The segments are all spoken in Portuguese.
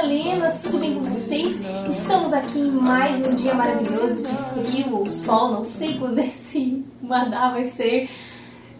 Catalinas, tudo bem com vocês? Estamos aqui em mais um dia maravilhoso de frio ou sol, não sei quando esse mandar vai ser,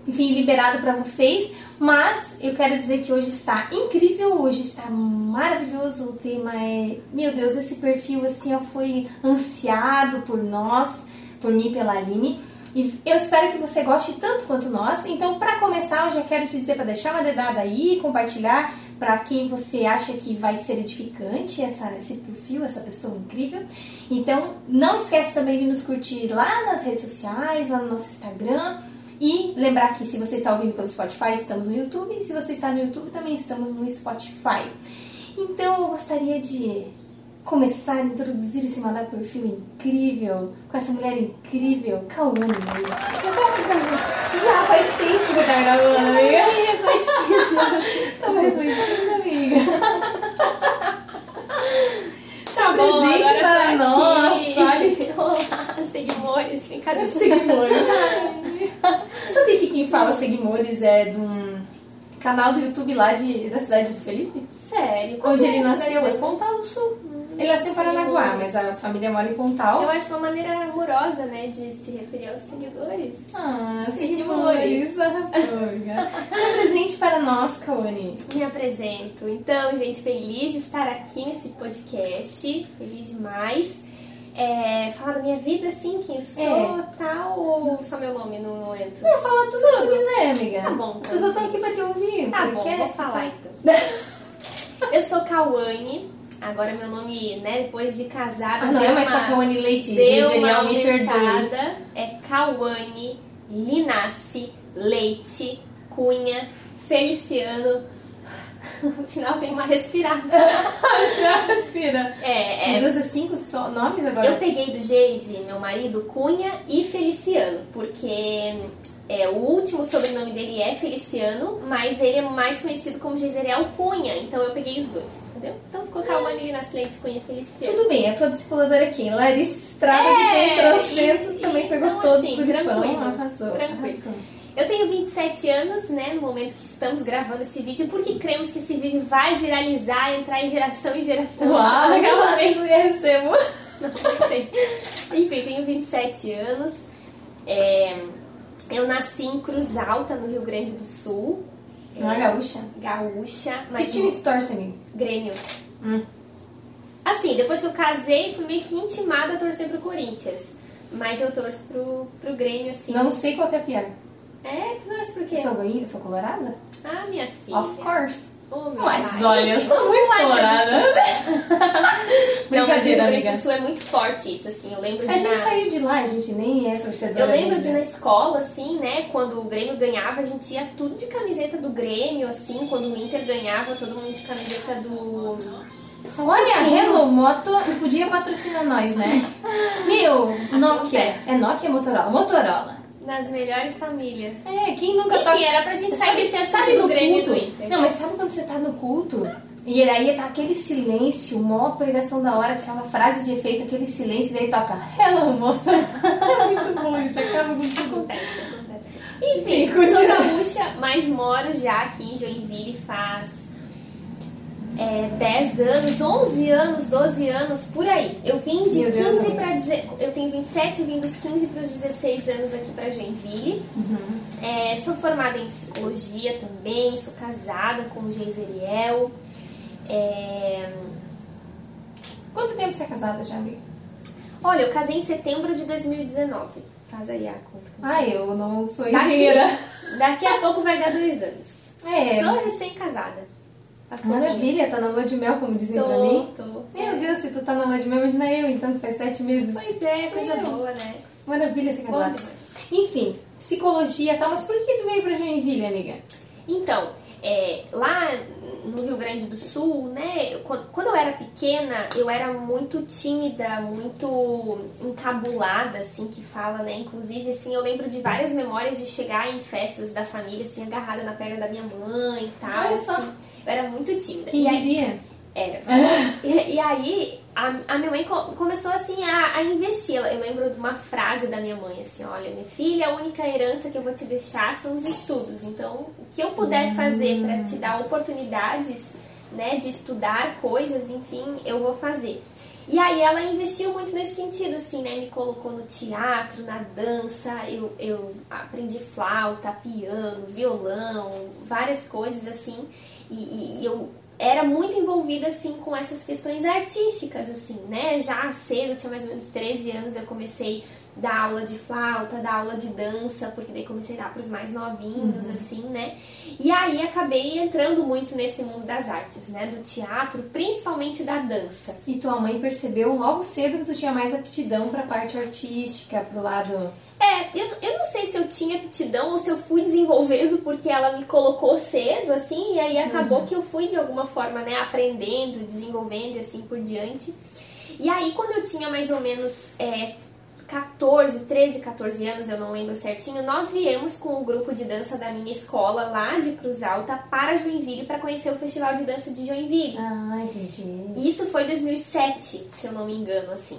enfim, liberado para vocês. Mas eu quero dizer que hoje está incrível, hoje está maravilhoso, o tema é... Meu Deus, esse perfil assim ó, foi ansiado por nós, por mim, pela Aline. E eu espero que você goste tanto quanto nós. Então, para começar, eu já quero te dizer para deixar uma dedada aí, compartilhar para quem você acha que vai ser edificante esse perfil, essa pessoa incrível. Então, não esquece também de nos curtir lá nas redes sociais, lá no nosso Instagram. E lembrar que se você está ouvindo pelo Spotify, estamos no YouTube. E se você está no YouTube, também estamos no Spotify. Então, eu gostaria de... começar a introduzir esse mandar perfil incrível, com essa mulher incrível, Kawane Leite. Já faz tempo que tá gravando, amiga. Tá mais refletindo, amiga. Tá bom, presente para nós. Olá, seguimores, brincadeira. Seguimores. Sabia que quem fala seguimores é de um canal do YouTube lá da cidade do Felipe? Sério? Onde ele nasceu é Ponta do Sul. Ele nasceu em Paranaguá, mas a família mora em Pontal. Eu acho uma maneira amorosa, né, de se referir aos seguidores. Ah, seguidores. Se apresente para nós, Kawane. Me apresento. Então, gente, feliz de estar aqui nesse podcast. Feliz demais. Falar da minha vida, assim, quem eu sou, tal, ou só meu nome no momento? Não, fala tudo o que quiser, amiga. Tá bom. As pessoas estão aqui para te ouvir. Tá bom, vou falar, então. Eu sou Kawane. Agora meu nome, né, depois de casada... Ah, não é mais só Kawane Leite, Geise Ariel, me perdoe. É Kawane Linassi Leite Cunha Feliciano. No final tem uma respirada. Já respira. Usa 5 só nomes agora? Eu peguei do Geise, meu marido, Cunha e Feliciano, porque... o último sobrenome dele é Feliciano, mas ele é mais conhecido como Geise Ariel Cunha, então eu peguei os dois, entendeu? Então ficou Kawane Linassi Leite Cunha Feliciano. Tudo bem, a tua discipuladora aqui, Larissa Estrada, que tem 300, também pegou então, todos assim, do Lipão, arrasou. Eu tenho 27 anos, né, no momento que estamos gravando esse vídeo, porque cremos que esse vídeo vai viralizar, entrar em geração. Uau, eu recebo. Não sei. Enfim, tenho 27 anos, eu nasci em Cruz Alta, no Rio Grande do Sul. Não é gaúcha? Gaúcha. Mas que time tu torce, amiga? Grêmio. Assim, depois que eu casei, fui meio que intimada a torcer pro Corinthians. Mas eu torço pro Grêmio, assim. Não sei qual que é a piada. Tu torce pro quê? Eu sou colorada? Ah, minha filha. Of course. Oh, mas olha, eu sou muito colorada. Não, mas o Rio Grande do Sul é muito forte isso, assim, eu lembro de... A gente saiu de lá, a gente nem é torcedora. Eu lembro de na escola, assim, né, quando o Grêmio ganhava, a gente ia tudo de camiseta do Grêmio, assim, quando o Inter ganhava, todo mundo de camiseta do... Olha, a Hello Moto podia patrocinar nós, né? Meu, Nokia, é Nokia ou Motorola? Motorola. Das melhores famílias. Quem nunca toca... Enfim, era pra gente sair desse assunto do Grêmio do Inter. Não, mas sabe quando você tá no culto? E aí tá aquele silêncio, mó pregação da hora, aquela frase de efeito, aquele silêncio, e aí toca Hello Moto. Muito bom, gente, acaba muito bom. Acontece. Enfim, sou gaúcha, mas moro já aqui em Joinville faz 10 anos, 11 anos, 12 anos, por aí. Eu vim de 15 para... Eu tenho 27, vim dos 15 para os 16 anos aqui para Joinville. Uhum. Sou formada em psicologia também, sou casada com o Geise Ariel. Quanto tempo você é casada já, amiga? Olha, eu casei em setembro de 2019. Faz aí a conta. Eu não sou engenheira. Daqui a pouco vai dar 2 anos. Sou recém-casada. Maravilha, tá na lua de mel, como dizem pra mim? Tô. Meu Deus, se tu tá na lua de mel, imagina eu, então, que faz 7 meses. Pois é, coisa boa, né? Maravilha ser casada. Enfim, psicologia e tal, mas por que tu veio pra Joinville, amiga? Então, lá no Rio Grande do Sul, né, quando eu era pequena, eu era muito tímida, muito encabulada, assim, que fala, né? Inclusive, assim, eu lembro de várias memórias de chegar em festas da família, assim, agarrada na perna da minha mãe e tal. Olha só. Assim. Eu era muito tímida. Quem diria? Era. E aí, a minha mãe começou, assim, a investir. Eu lembro de uma frase da minha mãe, assim, olha, minha filha, a única herança que eu vou te deixar são os estudos. Então, o que eu puder fazer para te dar oportunidades, né, de estudar coisas, enfim, eu vou fazer. E aí ela investiu muito nesse sentido, assim, né, me colocou no teatro, na dança, eu aprendi flauta, piano, violão, várias coisas, assim, e eu era muito envolvida, assim, com essas questões artísticas, assim, né, já cedo, eu tinha mais ou menos 13 anos, eu comecei a dar aula de flauta, dar aula de dança, porque daí comecei a dar para os mais novinhos, assim, né, e aí acabei entrando muito nesse mundo das artes, né, do teatro, principalmente da dança. E tua mãe percebeu logo cedo que tu tinha mais aptidão para a parte artística, pro lado... É, eu não sei se eu tinha aptidão ou se eu fui desenvolvendo porque ela me colocou cedo, assim, e aí acabou que eu fui, de alguma forma, né, aprendendo, desenvolvendo e assim por diante. E aí, quando eu tinha mais ou menos 13, 14 anos, eu não lembro certinho, nós viemos com o grupo de dança da minha escola, lá de Cruz Alta, para Joinville, para conhecer o Festival de Dança de Joinville. Ah, entendi. Isso foi em 2007, se eu não me engano, assim.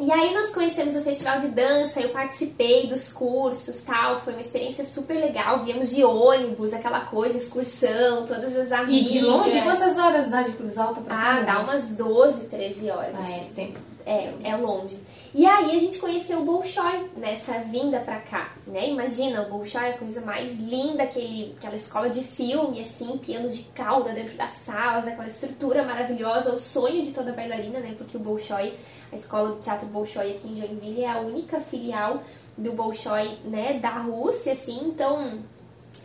E aí nós conhecemos o festival de dança, eu participei dos cursos, tal, foi uma experiência super legal, viemos de ônibus, aquela coisa, excursão, todas as amigas. E de longe, quantas horas dá de Cruz Alta pra cá? Ah, dá umas 12, 13 horas. Ah, assim. É tempo. É longe. E aí a gente conheceu o Bolshoi nessa vinda pra cá, né? Imagina, o Bolshoi é a coisa mais linda, aquela escola de filme, assim, piano de cauda dentro das salas, aquela estrutura maravilhosa, o sonho de toda bailarina, né? Porque o Bolshoi, a escola do teatro Bolshoi aqui em Joinville, é a única filial do Bolshoi, né, da Rússia, assim, então...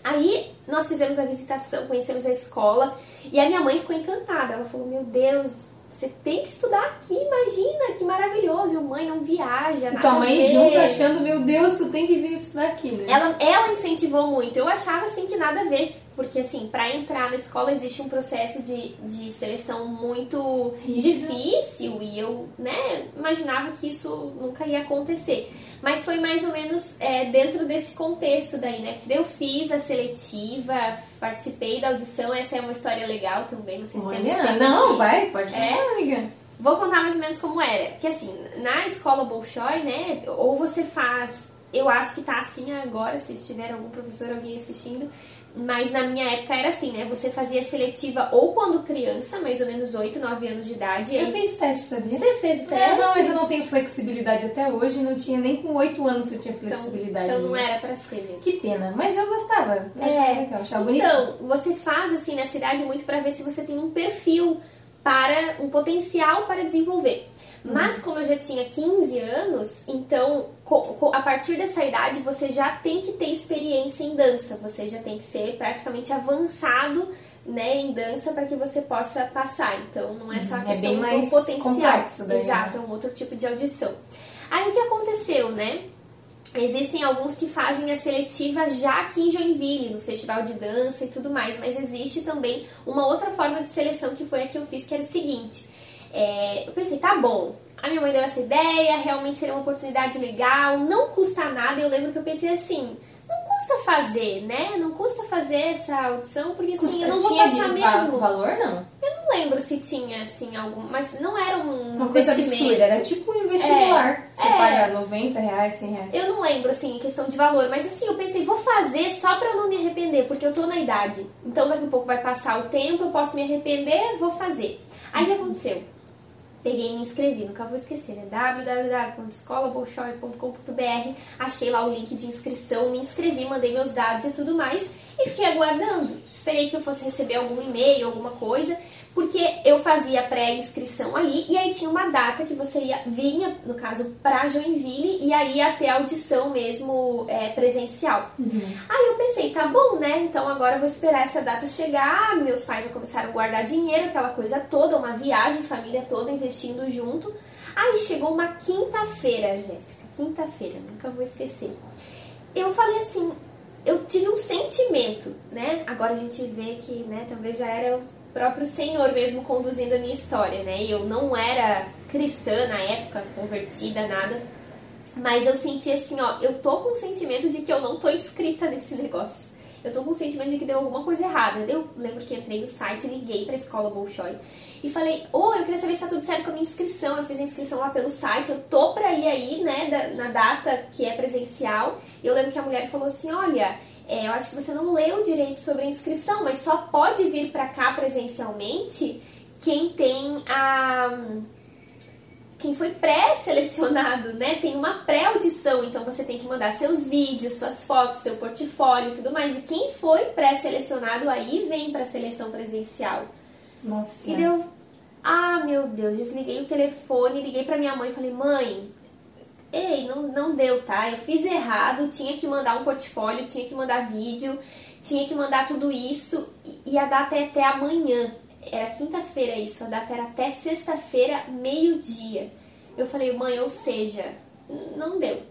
Aí nós fizemos a visitação, conhecemos a escola, e a minha mãe ficou encantada, ela falou, meu Deus... Você tem que estudar aqui, imagina, que maravilhoso. E a mãe não viaja, nada. E tua mãe junto achando, meu Deus, tu tem que vir estudar aqui, né? Ela incentivou muito. Eu achava, assim, que nada a ver. Porque, assim, pra entrar na escola existe um processo de seleção muito difícil. E eu, né, imaginava que isso nunca ia acontecer. Mas foi mais ou menos dentro desse contexto daí, né? Porque eu fiz a seletiva, participei da audição. Essa é uma história legal também, não sei se temos tempo. Não, vai, pode falar, amiga. Vou contar mais ou menos como era. Porque, assim, na escola Bolshoi, né, ou você faz... Eu acho que tá assim agora, se tiver algum professor, alguém assistindo... Mas na minha época era assim, né? Você fazia seletiva ou quando criança, mais ou menos 8, 9 anos de idade. Eu fiz teste, sabia? Você fez teste? É, não, mas eu não tenho flexibilidade até hoje. Não tinha nem com 8 anos eu tinha flexibilidade. Então não era pra ser mesmo. Que pena, mas eu gostava. Eu achava legal, achava bonito. Então, você faz assim nessa idade muito pra ver se você tem um perfil, para um potencial para desenvolver. Mas como eu já tinha 15 anos, então a partir dessa idade você já tem que ter experiência em dança, você já tem que ser praticamente avançado, né, em dança para que você possa passar. Então não é só a questão bem mais do potencial. Complexo daí, exato, né? É um outro tipo de audição. Aí o que aconteceu, né? Existem alguns que fazem a seletiva já aqui em Joinville, no festival de dança e tudo mais, mas existe também uma outra forma de seleção que foi a que eu fiz, que era o seguinte. Eu pensei, tá bom, a minha mãe deu essa ideia, realmente seria uma oportunidade legal, não custa nada. Eu lembro que eu pensei assim, não custa fazer, né? Não custa fazer essa audição, porque assim, eu não vou passar mesmo. Valor, não? Eu não lembro se tinha, assim, algum, mas não era uma coisa absurda, era tipo um vestibular. Você paga R$90, R$100. Eu não lembro, assim, em questão de valor, mas assim, eu pensei, vou fazer só pra eu não me arrepender, porque eu tô na idade. Então daqui a pouco vai passar o tempo, eu posso me arrepender, vou fazer. Aí o que aconteceu? Peguei e me inscrevi, nunca vou esquecer, né? www.escolabolshoi.com.br. Achei lá o link de inscrição, me inscrevi, mandei meus dados e tudo mais. E fiquei aguardando. Esperei que eu fosse receber algum e-mail, alguma coisa. Porque eu fazia a pré-inscrição ali. E aí tinha uma data que você vinha, no caso, pra Joinville. E aí ia ter audição mesmo presencial. Aí eu pensei, tá bom, né? Então agora eu vou esperar essa data chegar. Meus pais já começaram a guardar dinheiro, aquela coisa toda. Uma viagem, família toda investindo junto. Aí chegou uma quinta-feira, Jéssica. Quinta-feira, nunca vou esquecer. Eu falei assim, eu tive um sentimento, né? Agora a gente vê que, né, talvez já era... próprio Senhor mesmo conduzindo a minha história, né? Eu não era cristã na época, convertida, nada. Mas eu senti assim, ó, eu tô com um sentimento de que eu não tô inscrita nesse negócio. Eu tô com um sentimento de que deu alguma coisa errada. Eu lembro que entrei no site, liguei pra escola Bolshoi e falei, eu queria saber se tá tudo certo com a minha inscrição. Eu fiz a inscrição lá pelo site, eu tô pra ir aí, né, na data que é presencial. Eu lembro que a mulher falou assim, olha... eu acho que você não leu direito sobre a inscrição, mas só pode vir para cá presencialmente quem tem a... quem foi pré-selecionado, né? Tem uma pré-audição, então você tem que mandar seus vídeos, suas fotos, seu portfólio e tudo mais. E quem foi pré-selecionado aí vem para a seleção presencial. Nossa. E deu... Ah, meu Deus, desliguei o telefone, liguei pra minha mãe e falei, mãe, ei, não deu, tá? Eu fiz errado, tinha que mandar um portfólio, tinha que mandar vídeo, tinha que mandar tudo isso, e a data é até amanhã. Era quinta-feira isso, a data era até sexta-feira, meio-dia. Eu falei, mãe, ou seja, não deu.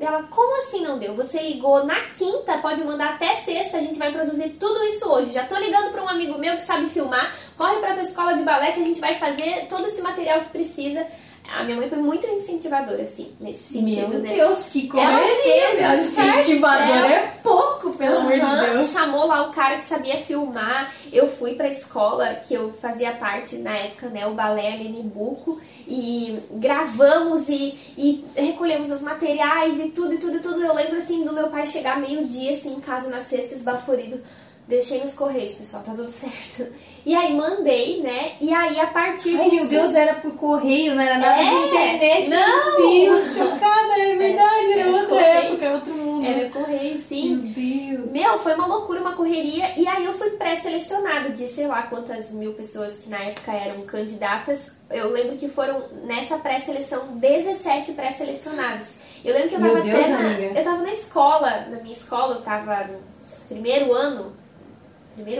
Ela, como assim não deu? Você ligou na quinta, pode mandar até sexta, a gente vai produzir tudo isso hoje. Já tô ligando pra um amigo meu que sabe filmar, corre pra tua escola de balé que a gente vai fazer todo esse material que precisa. A minha mãe foi muito incentivadora, assim, nesse sentido, né? Meu Deus, que correria! Incentivadora é pouco, pelo amor de Deus! Chamou lá o cara que sabia filmar, eu fui pra escola, que eu fazia parte, na época, né, o balé ali em Buco, e gravamos e recolhemos os materiais e tudo. Eu lembro, assim, do meu pai chegar meio-dia, assim, em casa, na sexta, esbaforido. Deixei nos correios, pessoal, tá tudo certo. E aí mandei, né? E aí a partir de... meu Deus, era por correio, não era nada de internet. Não! Meu Deus, chocada, é verdade, era outra época, era outro mundo. Era correio, sim. Meu Deus. Meu, foi uma loucura, uma correria. E aí eu fui pré-selecionada de sei lá quantas mil pessoas que na época eram candidatas. Eu lembro que foram, nessa pré-seleção, 17 pré-selecionados. Eu lembro que eu tava eu tava na escola, na minha escola, eu tava no primeiro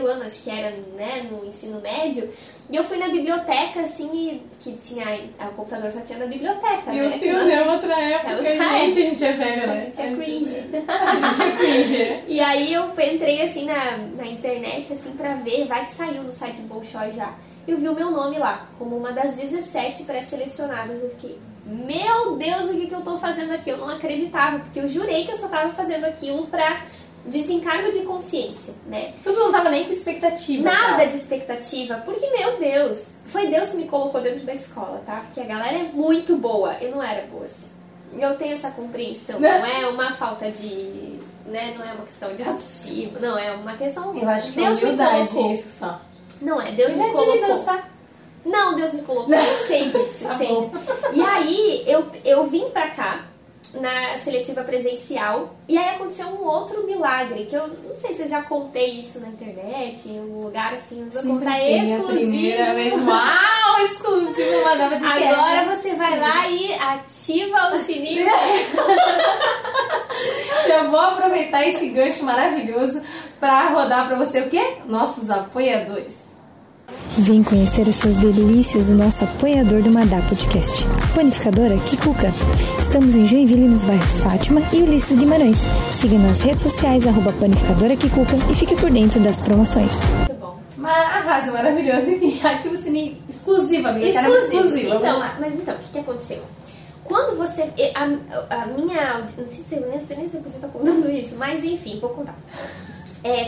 ano, acho que era, né, no ensino médio, e eu fui na biblioteca, assim, que tinha, o computador já tinha na biblioteca, meu, né? Meu Deus, é outra época, a gente é velha, né? A gente é cringe. E aí eu entrei, assim, na internet, assim, pra ver, vai que saiu no site do Bolshoi já, eu vi o meu nome lá, como uma das 17 pré-selecionadas, eu fiquei, meu Deus, o que eu tô fazendo aqui? Eu não acreditava, porque eu jurei que eu só tava fazendo aquilo pra... desencargo de consciência, né? Tudo não tava nem com expectativa. Nada de expectativa, porque, meu Deus, foi Deus que me colocou dentro da escola, tá? Porque a galera é muito boa, eu não era boa assim. Eu tenho essa compreensão, não é uma falta de... né? Não é uma questão de autoestima, não, é uma questão... Eu acho que é humildade isso só. Não é, Deus me colocou. Não, Deus me colocou, sei disso. E aí, eu vim pra cá, na seletiva presencial, e aí aconteceu um outro milagre, que eu não sei se eu já contei isso na internet, em um lugar assim, eu vou contar exclusivo. A primeira vez, uau, exclusivo, mandava de terra. Agora você vai lá e ativa o sininho. Já vou aproveitar esse gancho maravilhoso para rodar para você o quê? Nossos apoiadores. Vem conhecer essas delícias do nosso apoiador do Madá Podcast, a panificadora Kikuka. Estamos em Joinville, nos bairros Fátima e Ulisses Guimarães. Siga nas redes sociais, @panificadora Kikuka, e fique por dentro das promoções. Muito bom. Uma arrasa maravilhosa. Enfim, ativa o sininho. Exclusiva, amiga. Exclusiva. Então, o que aconteceu? Quando você... A minha... Não sei se eu podia estar contando isso, mas enfim, vou contar.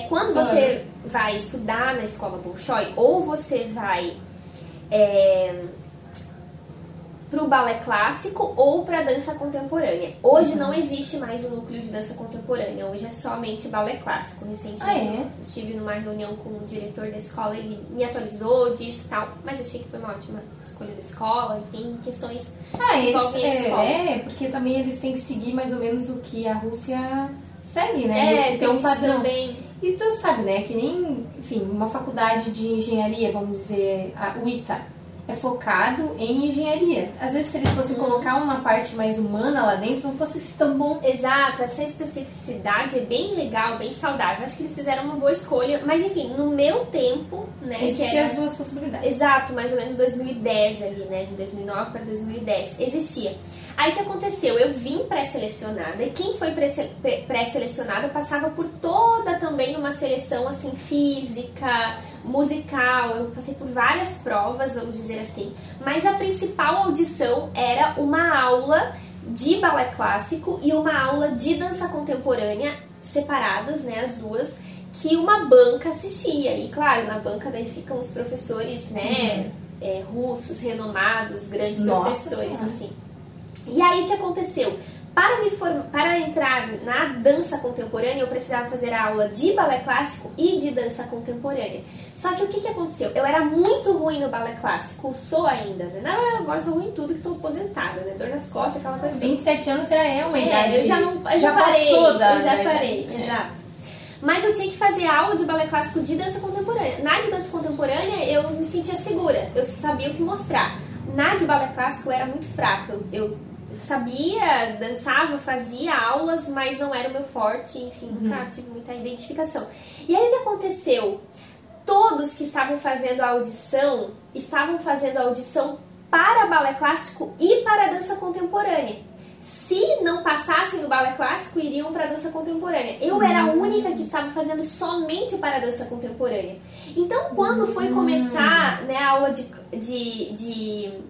Quando você vai estudar na escola Bolshoi, ou você vai pro balé clássico ou pra dança contemporânea. Hoje não existe mais o núcleo de dança contemporânea, hoje é somente balé clássico. Recentemente eu estive numa reunião com o diretor da escola, ele me atualizou disso e tal, mas achei que foi uma ótima escolha da escola, enfim, questões que envolvem a escola. Porque também eles têm que seguir mais ou menos o que a Rússia... segue, né? Tem um padrão. Também. E tu sabe, né? Que nem, enfim, uma faculdade de engenharia, vamos dizer, o ITA, é focado em engenharia. Às vezes, se eles fossem colocar uma parte mais humana lá dentro, não fosse tão bom. Exato, essa especificidade é bem legal, bem saudável. Acho que eles fizeram uma boa escolha. Mas, enfim, no meu tempo, né? Existiam as duas possibilidades. Exato, mais ou menos 2010 ali, né? De 2009 para 2010. Existia. Aí o que aconteceu? Eu vim pré-selecionada, e quem foi pré-selecionada passava por toda também uma seleção assim física, musical, eu passei por várias provas, vamos dizer assim, mas a principal audição era uma aula de balé clássico e uma aula de dança contemporânea separadas, né, as duas, que uma banca assistia, e claro, na banca daí ficam os professores, né, russos, renomados, grandes professores, assim. E aí, o que aconteceu? Para entrar na dança contemporânea, eu precisava fazer aula de balé clássico e de dança contemporânea. Só que o que aconteceu? Eu era muito ruim no balé clássico, sou ainda, né? Na verdade, agora sou ruim em tudo, que estou aposentada, né? Dor nas costas, aquela coisa. 27 anos já é uma idade. Eu já parei, exato. Mas eu tinha que fazer aula de balé clássico de dança contemporânea. Na de dança contemporânea, eu me sentia segura, eu sabia o que mostrar. Na de balé clássico, eu era muito fraca, eu sabia, dançava, fazia aulas, mas não era o meu forte, enfim, nunca tive muita identificação. E aí o que aconteceu? Todos que estavam fazendo a audição, para balé clássico e para dança contemporânea. Se não passassem do balé clássico, iriam para dança contemporânea. Eu era a única que estava fazendo somente para dança contemporânea. Então, quando foi começar, né, a aula de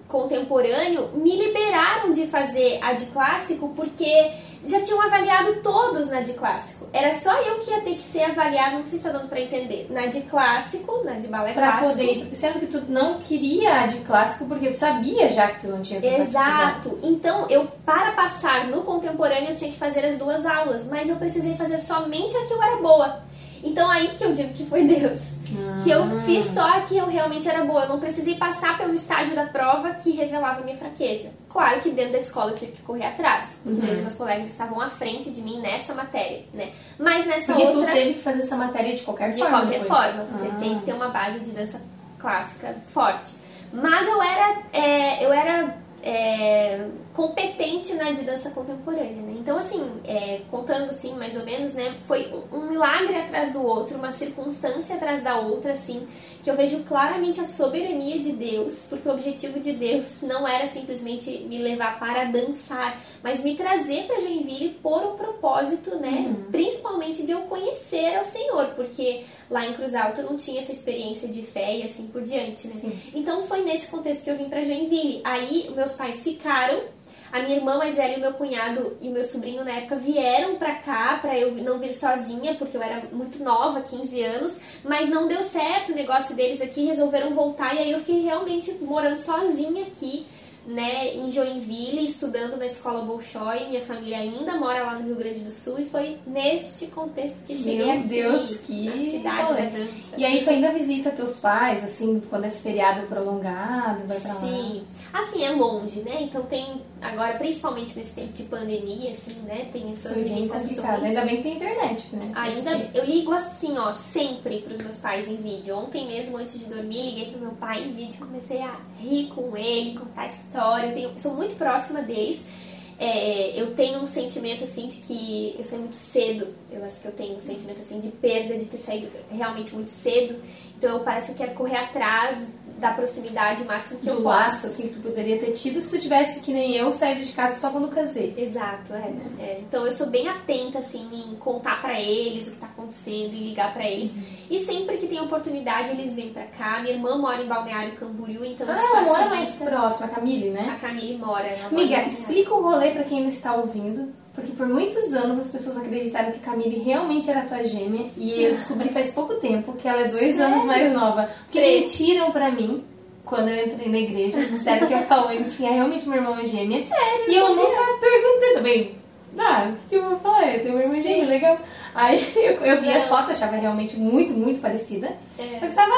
contemporâneo, me liberaram de fazer a de clássico, porque já tinham avaliado todos na de clássico. Era só eu que ia ter que ser avaliada, não sei se está dando para entender, na de clássico, na de balé clássico. Poder, sendo que tu não queria a de clássico, porque tu sabia já que tu não tinha que participar. Exato. Então, eu, para passar no contemporâneo, eu tinha que fazer as duas aulas, mas eu precisei fazer somente a que eu era boa. Então, aí que eu digo que foi Deus. Que eu fiz só que eu realmente era boa. Eu não precisei passar pelo estágio da prova que revelava minha fraqueza. Claro que dentro da escola eu tive que correr atrás. Porque meus colegas estavam à frente de mim nessa matéria, né? Mas nessa porque outra... Porque tu teve que fazer essa matéria de qualquer forma. De qualquer forma. Você tem que ter uma base de dança clássica forte. Mas eu era competente na de dança contemporânea, né? Então, assim, contando assim, mais ou menos, né? Foi um milagre atrás do outro, uma circunstância atrás da outra, assim, que eu vejo claramente a soberania de Deus, porque o objetivo de Deus não era simplesmente me levar para dançar, mas me trazer para Joinville por um propósito, né? Principalmente de eu conhecer ao Senhor, porque lá em Cruz Alta eu não tinha essa experiência de fé e assim por diante, né? Sim. Então, foi nesse contexto que eu vim para Joinville. Aí, meus pais ficaram, a minha irmã mais velha e meu cunhado e meu sobrinho na época vieram pra cá pra eu não vir sozinha, porque eu era muito nova, 15 anos, mas não deu certo o negócio deles aqui, resolveram voltar e aí eu fiquei realmente morando sozinha aqui, né, em Joinville, estudando na escola Bolshoi. Minha família ainda mora lá no Rio Grande do Sul e foi neste contexto que cheguei aqui, Deus, que na cidade da dança. E aí tu ainda visita teus pais, assim, quando é feriado prolongado, vai pra lá? Sim, assim, é longe, né, então tem, agora, principalmente nesse tempo de pandemia, assim, né, tem as suas limitações. Ainda bem que tem internet, né? Ainda, eu ligo assim, ó, sempre pros meus pais em vídeo. Ontem mesmo, antes de dormir, liguei pro meu pai em vídeo, comecei a rir com ele, contar histórias. Sou muito próxima deles. Eu tenho um sentimento assim de que eu saí muito cedo. Eu acho que eu tenho um sentimento assim de perda, de ter saído realmente muito cedo. Então parece que eu quero correr atrás da proximidade o máximo que eu posso. Do laço assim que tu poderia ter tido se tu tivesse, que nem eu, saído de casa só quando casei. Exato, Então eu sou bem atenta assim em contar pra eles o que tá acontecendo e ligar pra eles. E sempre que tem oportunidade eles vêm pra cá. Minha irmã mora em Balneário Camboriú, então ela mora mais próxima, a Camille, né? A Camille mora. Amiga, explica o rolê pra quem não está ouvindo. Porque por muitos anos as pessoas acreditaram que Camille realmente era tua gêmea. E eu descobri faz pouco tempo que ela é 2 anos mais nova. Porque mentiram pra mim quando eu entrei na igreja. Disseram que a Kawane tinha realmente uma irmã gêmea. Sério? E eu nunca perguntei também. O que eu vou falar? Eu tenho uma irmã gêmea, legal. Aí eu vi as fotos, achava realmente muito, muito parecida. Mas estava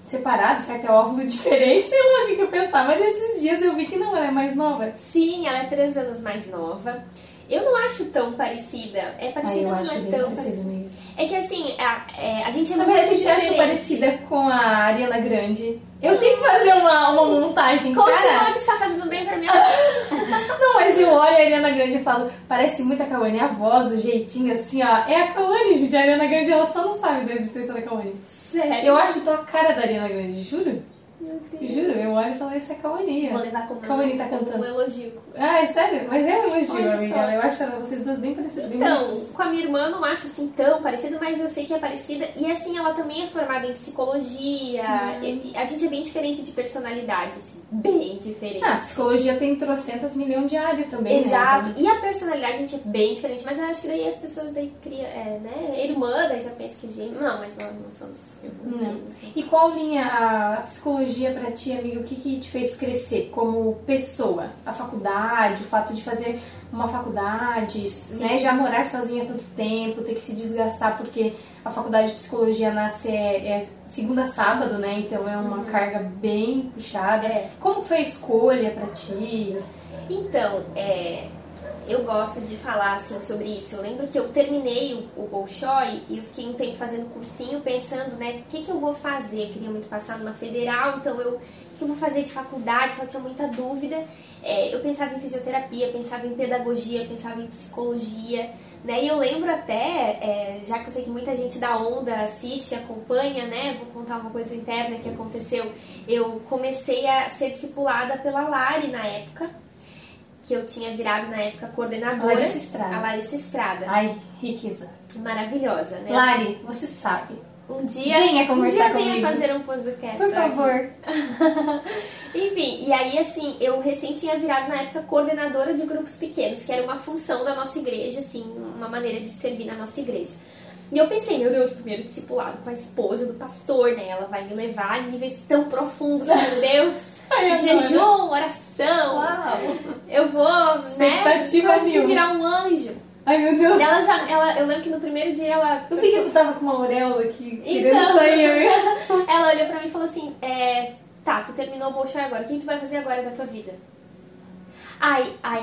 separada, certo? É óvulo diferente, sei lá o que eu pensava. Nesses dias eu vi que não, ela é mais nova. Sim, ela é 3 anos mais nova. Eu não acho tão parecida. É parecida, mas não é tão parecida. Mesmo. É que assim, a gente é muito diferente. Na verdade, a gente acha parecida com a Ariana Grande. Eu tenho que fazer uma montagem, Continua que você tá fazendo bem pra mim. Não, mas eu olho a Ariana Grande e falo, parece muito a Kawane. A voz, o jeitinho, assim, ó. É a Kawane, gente. A Ariana Grande, ela só não sabe da existência da Kawane. Sério? Eu acho que tô a cara da Ariana Grande, juro. Meu Deus. Juro, eu olho e falo, isso é Kawane. Vou levar como Kawane tá cantando. Um elogio. Ah, é sério? Mas é um elogio, olha, amiga. Só. Eu acho vocês duas bem parecidas. Então, bem com a minha irmã eu não acho assim tão parecida, mas eu sei que é parecida. E assim, ela também é formada em psicologia. A gente é bem diferente de personalidade, assim. Bem diferente. A psicologia tem trocentas milhões de áreas também, exato. Né? E a personalidade a gente é bem diferente. Mas eu acho que daí as pessoas daí criam, né? Irmã, daí já pensa que é gêmeo. Não, mas nós não somos irmãos. E qual linha a psicologia psicologia para ti, amiga? O que que te fez crescer como pessoa? A faculdade, o fato de fazer uma faculdade, né? Já morar sozinha há tanto tempo, ter que se desgastar, porque a faculdade de psicologia nasce segunda a sábado, né? Então é uma carga bem puxada. É. Como foi a escolha para ti? Então, eu gosto de falar assim sobre isso. Eu lembro que eu terminei o Bolshoi e eu fiquei um tempo fazendo cursinho, pensando, né, o que eu vou fazer? Eu queria muito passar numa federal, então o que eu vou fazer de faculdade? Só tinha muita dúvida. Eu pensava em fisioterapia, pensava em pedagogia, pensava em psicologia, né? E eu lembro até, já que eu sei que muita gente da Onda assiste, acompanha, né? Vou contar uma coisa interna que aconteceu. Eu comecei a ser discipulada pela Lari na época, que eu tinha virado, na época, coordenadora. A Larissa Estrada. Ai, riqueza. Maravilhosa, né? Lari, você sabe. Um dia venha conversar comigo. Venha fazer um podcast. Por favor. Enfim, e aí, assim, eu recém tinha virado, na época, coordenadora de grupos pequenos, que era uma função da nossa igreja, assim, uma maneira de servir na nossa igreja. E eu pensei, meu Deus, primeiro discipulado com a esposa do pastor, né? Ela vai me levar a níveis tão profundos, meu Deus. Jejum, oração. Uau. Eu vou, expectativa, né? Eu virar um anjo. Ai, meu Deus. E ela, eu lembro que no primeiro dia ela... Eu vi que tu tava com uma auréola aqui, querendo sair. Ela olhou pra mim e falou assim, tá, tu terminou o Bolshoi agora, o que tu vai fazer agora da tua vida?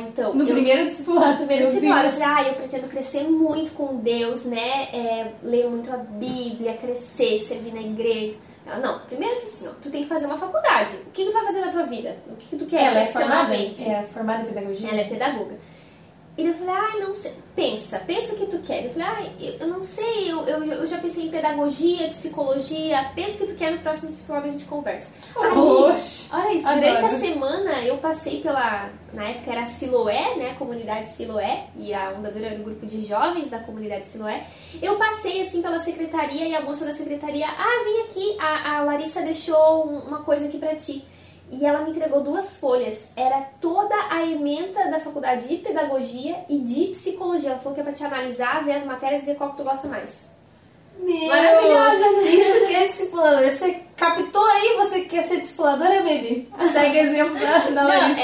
Então... No primeiro discipulado, eu falei, eu pretendo crescer muito com Deus, né? Ler muito a Bíblia, crescer, servir na igreja. Ela, não, primeiro que assim, ó, tu tem que fazer uma faculdade. O que tu vai fazer na tua vida? O que tu quer? Ela é formada? É formada em pedagogia? Ela é pedagoga. E eu falei, não sei, pensa o que tu quer. Eu falei, eu não sei, eu já pensei em pedagogia, psicologia, pensa o que tu quer, no próximo discipulado a gente conversa. Oxe! Olha isso, durante a semana eu passei pela, na época era Siloé, né, comunidade Siloé, e a Onda Dura era um grupo de jovens da comunidade Siloé. Eu passei, assim, pela secretaria e a moça da secretaria, vem aqui, a Larissa deixou uma coisa aqui pra ti. E ela me entregou 2 folhas. Era toda a ementa da faculdade de pedagogia e de psicologia. Ela falou que é pra te analisar, ver as matérias e ver qual que tu gosta mais. Meu, maravilhosa, né? Isso que é discipuladora. Você captou aí, você quer ser discipuladora, baby? Segue exemplo da Larissa.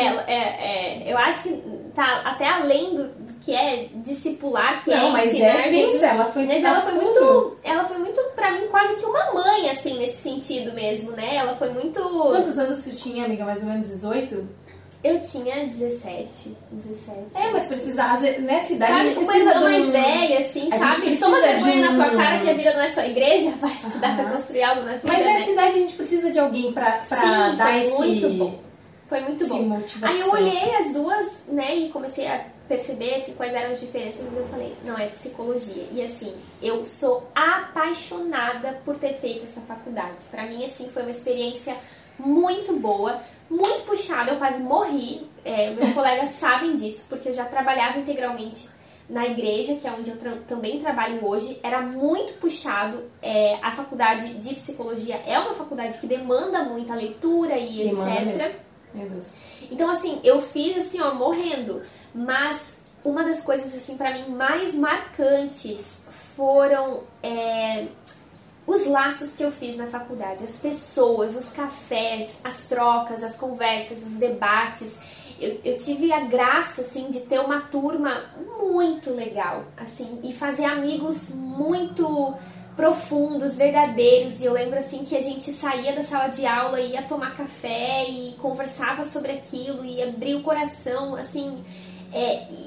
Eu acho que tá até além do que é discipular, que não, é ensinar. Ela foi muito, pra mim, quase que uma mãe, assim, nesse sentido mesmo, né? Ela foi muito... Quantos anos tu tinha, amiga? Mais ou menos 18? Eu tinha 17. Mas precisava, nessa idade, mais velha, assim, sabe? Toma vergonha na tua cara que a vida não é só igreja, vai estudar pra construir algo na vida. Mas nessa idade a gente precisa de alguém pra sim, dar esse... muito bom. Foi muito bom. Motivação. Aí eu olhei as duas, né, e comecei a perceber assim, quais eram as diferenças, mas eu falei, não, é psicologia. E assim, eu sou apaixonada por ter feito essa faculdade. Pra mim, assim, foi uma experiência muito boa, muito puxada, eu quase morri. Meus colegas sabem disso, porque eu já trabalhava integralmente na igreja, que é onde eu também trabalho hoje. Era muito puxado. A faculdade de psicologia é uma faculdade que demanda muita leitura e etc. Meu Deus. Então, assim, eu fiz assim, ó, morrendo. Mas uma das coisas, assim, pra mim, mais marcantes foram os laços que eu fiz na faculdade, as pessoas, os cafés, as trocas, as conversas, os debates. Eu tive a graça, assim, de ter uma turma muito legal, assim, e fazer amigos muito profundos, verdadeiros. E eu lembro, assim, que a gente saía da sala de aula e ia tomar café e conversava sobre aquilo e abria o coração, assim...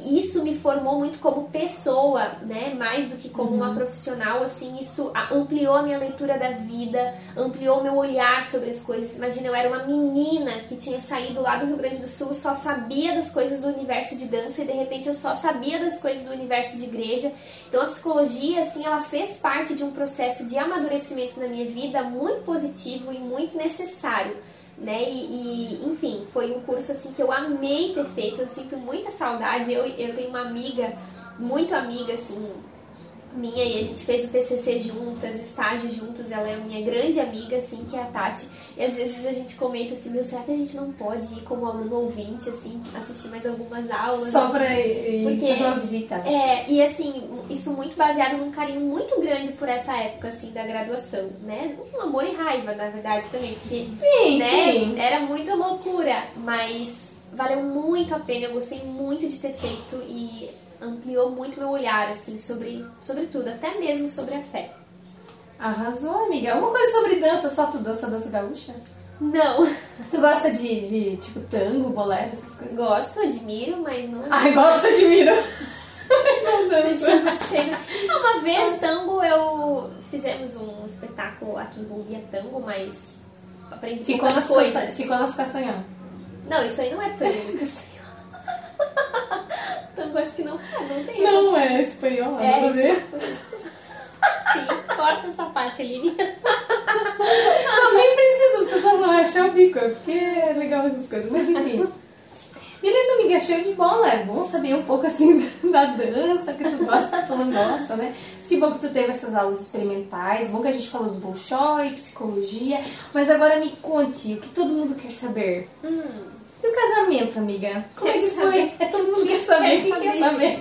isso me formou muito como pessoa, né? Mais do que como uma profissional, assim, isso ampliou a minha leitura da vida, ampliou meu olhar sobre as coisas. Imagina, eu era uma menina que tinha saído lá do Rio Grande do Sul, só sabia das coisas do universo de dança e, de repente, eu só sabia das coisas do universo de igreja. Então, a psicologia, assim, ela fez parte de um processo de amadurecimento na minha vida muito positivo e muito necessário. Né? E enfim, foi um curso assim que eu amei ter feito. Eu sinto muita saudade. Eu tenho uma amiga, muito amiga assim, minha e a gente fez o TCC juntas, estágio juntos, ela é minha grande amiga, assim, que é a Tati, e às vezes a gente comenta assim, meu, será que a gente não pode ir como aluno ouvinte, assim, assistir mais algumas aulas? Só pra ir fazer uma visita. É, e assim, isso muito baseado num carinho muito grande por essa época, assim, da graduação, né? Um amor e raiva, na verdade, também, porque, sim, né, sim, era muita loucura, mas valeu muito a pena, eu gostei muito de ter feito e ampliou muito meu olhar, assim, sobre tudo, até mesmo sobre a fé. Arrasou, amiga. Alguma coisa sobre dança, só tu dança gaúcha? Não. Tu gosta de tipo, tango, bolero, essas coisas? Gosto, admiro, mas não... Ai, gosto, admiro. Não danço. Uma vez, tango, fizemos um espetáculo aqui que envolvia tango, mas aprendi poucas coisas. Ficou nas castanhão. Não, isso aí não é tango, castanhão. Tango acho que não tem. Não é espanhol, nada a ver. Sim, corta essa parte ali. Não, nem precisa, as pessoas não acham o bico, porque é legal essas coisas, mas enfim. Beleza, amiga, show de bola, é bom saber um pouco assim da dança, que tu gosta, tu não gosta, né? Que bom que tu teve essas aulas experimentais, bom que a gente falou do Bolshoi, psicologia, mas agora me conte o que todo mundo quer saber. E o casamento, amiga? Como é que foi? Todo mundo quer saber.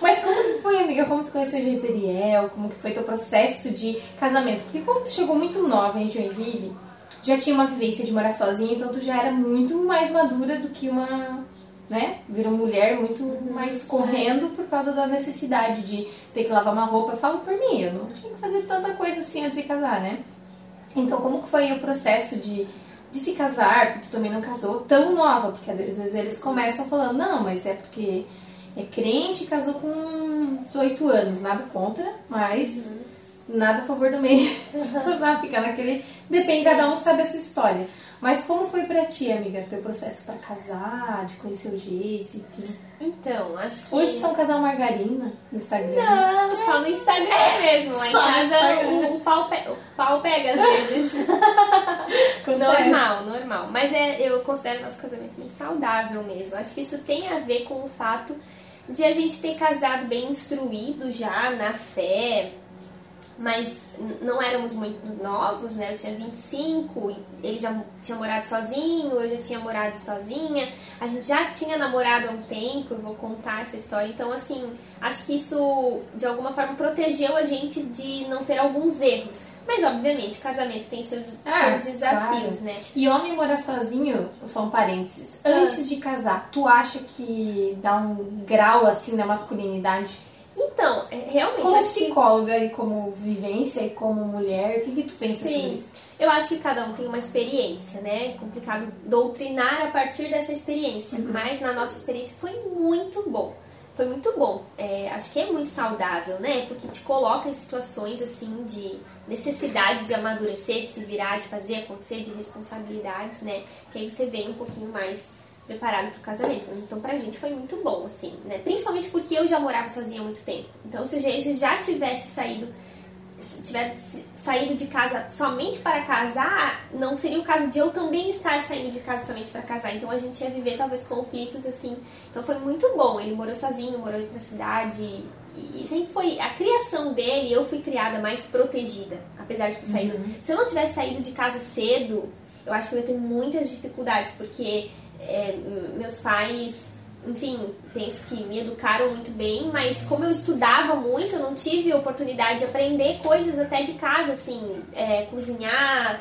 Mas como que foi, amiga? Como tu conheceu a Geise Ariel? Como que foi teu processo de casamento? Porque como tu chegou muito nova em Joinville, já tinha uma vivência de morar sozinha, então tu já era muito mais madura do que uma... né? Virou mulher muito mais correndo por causa da necessidade de ter que lavar uma roupa. Eu falo por mim, eu não tinha que fazer tanta coisa assim antes de casar, né? Então, como que foi o processo de se casar? Porque tu também não casou tão nova, porque às vezes eles começam falando, não, mas é porque é crente e casou com 18 anos, nada contra, mas nada a favor do meio. Ficar naquele... Depende, cada um sabe a sua história. Mas como foi pra ti, amiga, teu processo pra casar, de conhecer o Geise, enfim? Então, acho que... Hoje são casal margarina no Instagram. Não, só no Instagram mesmo. Lá em casa o pau pega às vezes. Normal. Mas eu considero nosso casamento muito saudável mesmo. Acho que isso tem a ver com o fato de a gente ter casado bem instruído já na fé... Mas não éramos muito novos, né? Eu tinha 25, ele já tinha morado sozinho, eu já tinha morado sozinha. A gente já tinha namorado há um tempo, eu vou contar essa história. Então, assim, acho que isso, de alguma forma, protegeu a gente de não ter alguns erros. Mas, obviamente, casamento tem seus desafios, claro, né? E homem morar sozinho, só um parênteses, antes de casar, tu acha que dá um grau, assim, na masculinidade? Então, realmente... Como psicóloga e como vivência e como mulher, o que tu pensa sobre isso? Eu acho que cada um tem uma experiência, né? É complicado doutrinar a partir dessa experiência, mas na nossa experiência foi muito bom. Foi muito bom. Acho que é muito saudável, né? Porque te coloca em situações, assim, de necessidade de amadurecer, de se virar, de fazer acontecer, de responsabilidades, né? Que aí você vem um pouquinho mais... preparado pro casamento. Então, pra gente foi muito bom, assim, né? Principalmente porque eu já morava sozinha há muito tempo. Então, se o Geise já tivesse saído de casa somente para casar, não seria o caso de eu também estar saindo de casa somente para casar. Então, a gente ia viver, talvez, conflitos, assim. Então, foi muito bom. Ele morou sozinho, morou em outra cidade. E sempre foi... A criação dele, eu fui criada mais protegida. Apesar de ter saído... Se eu não tivesse saído de casa cedo, eu acho que eu ia ter muitas dificuldades, porque... meus pais, enfim, penso que me educaram muito bem, mas como eu estudava muito, eu não tive oportunidade de aprender coisas até de casa, assim, cozinhar,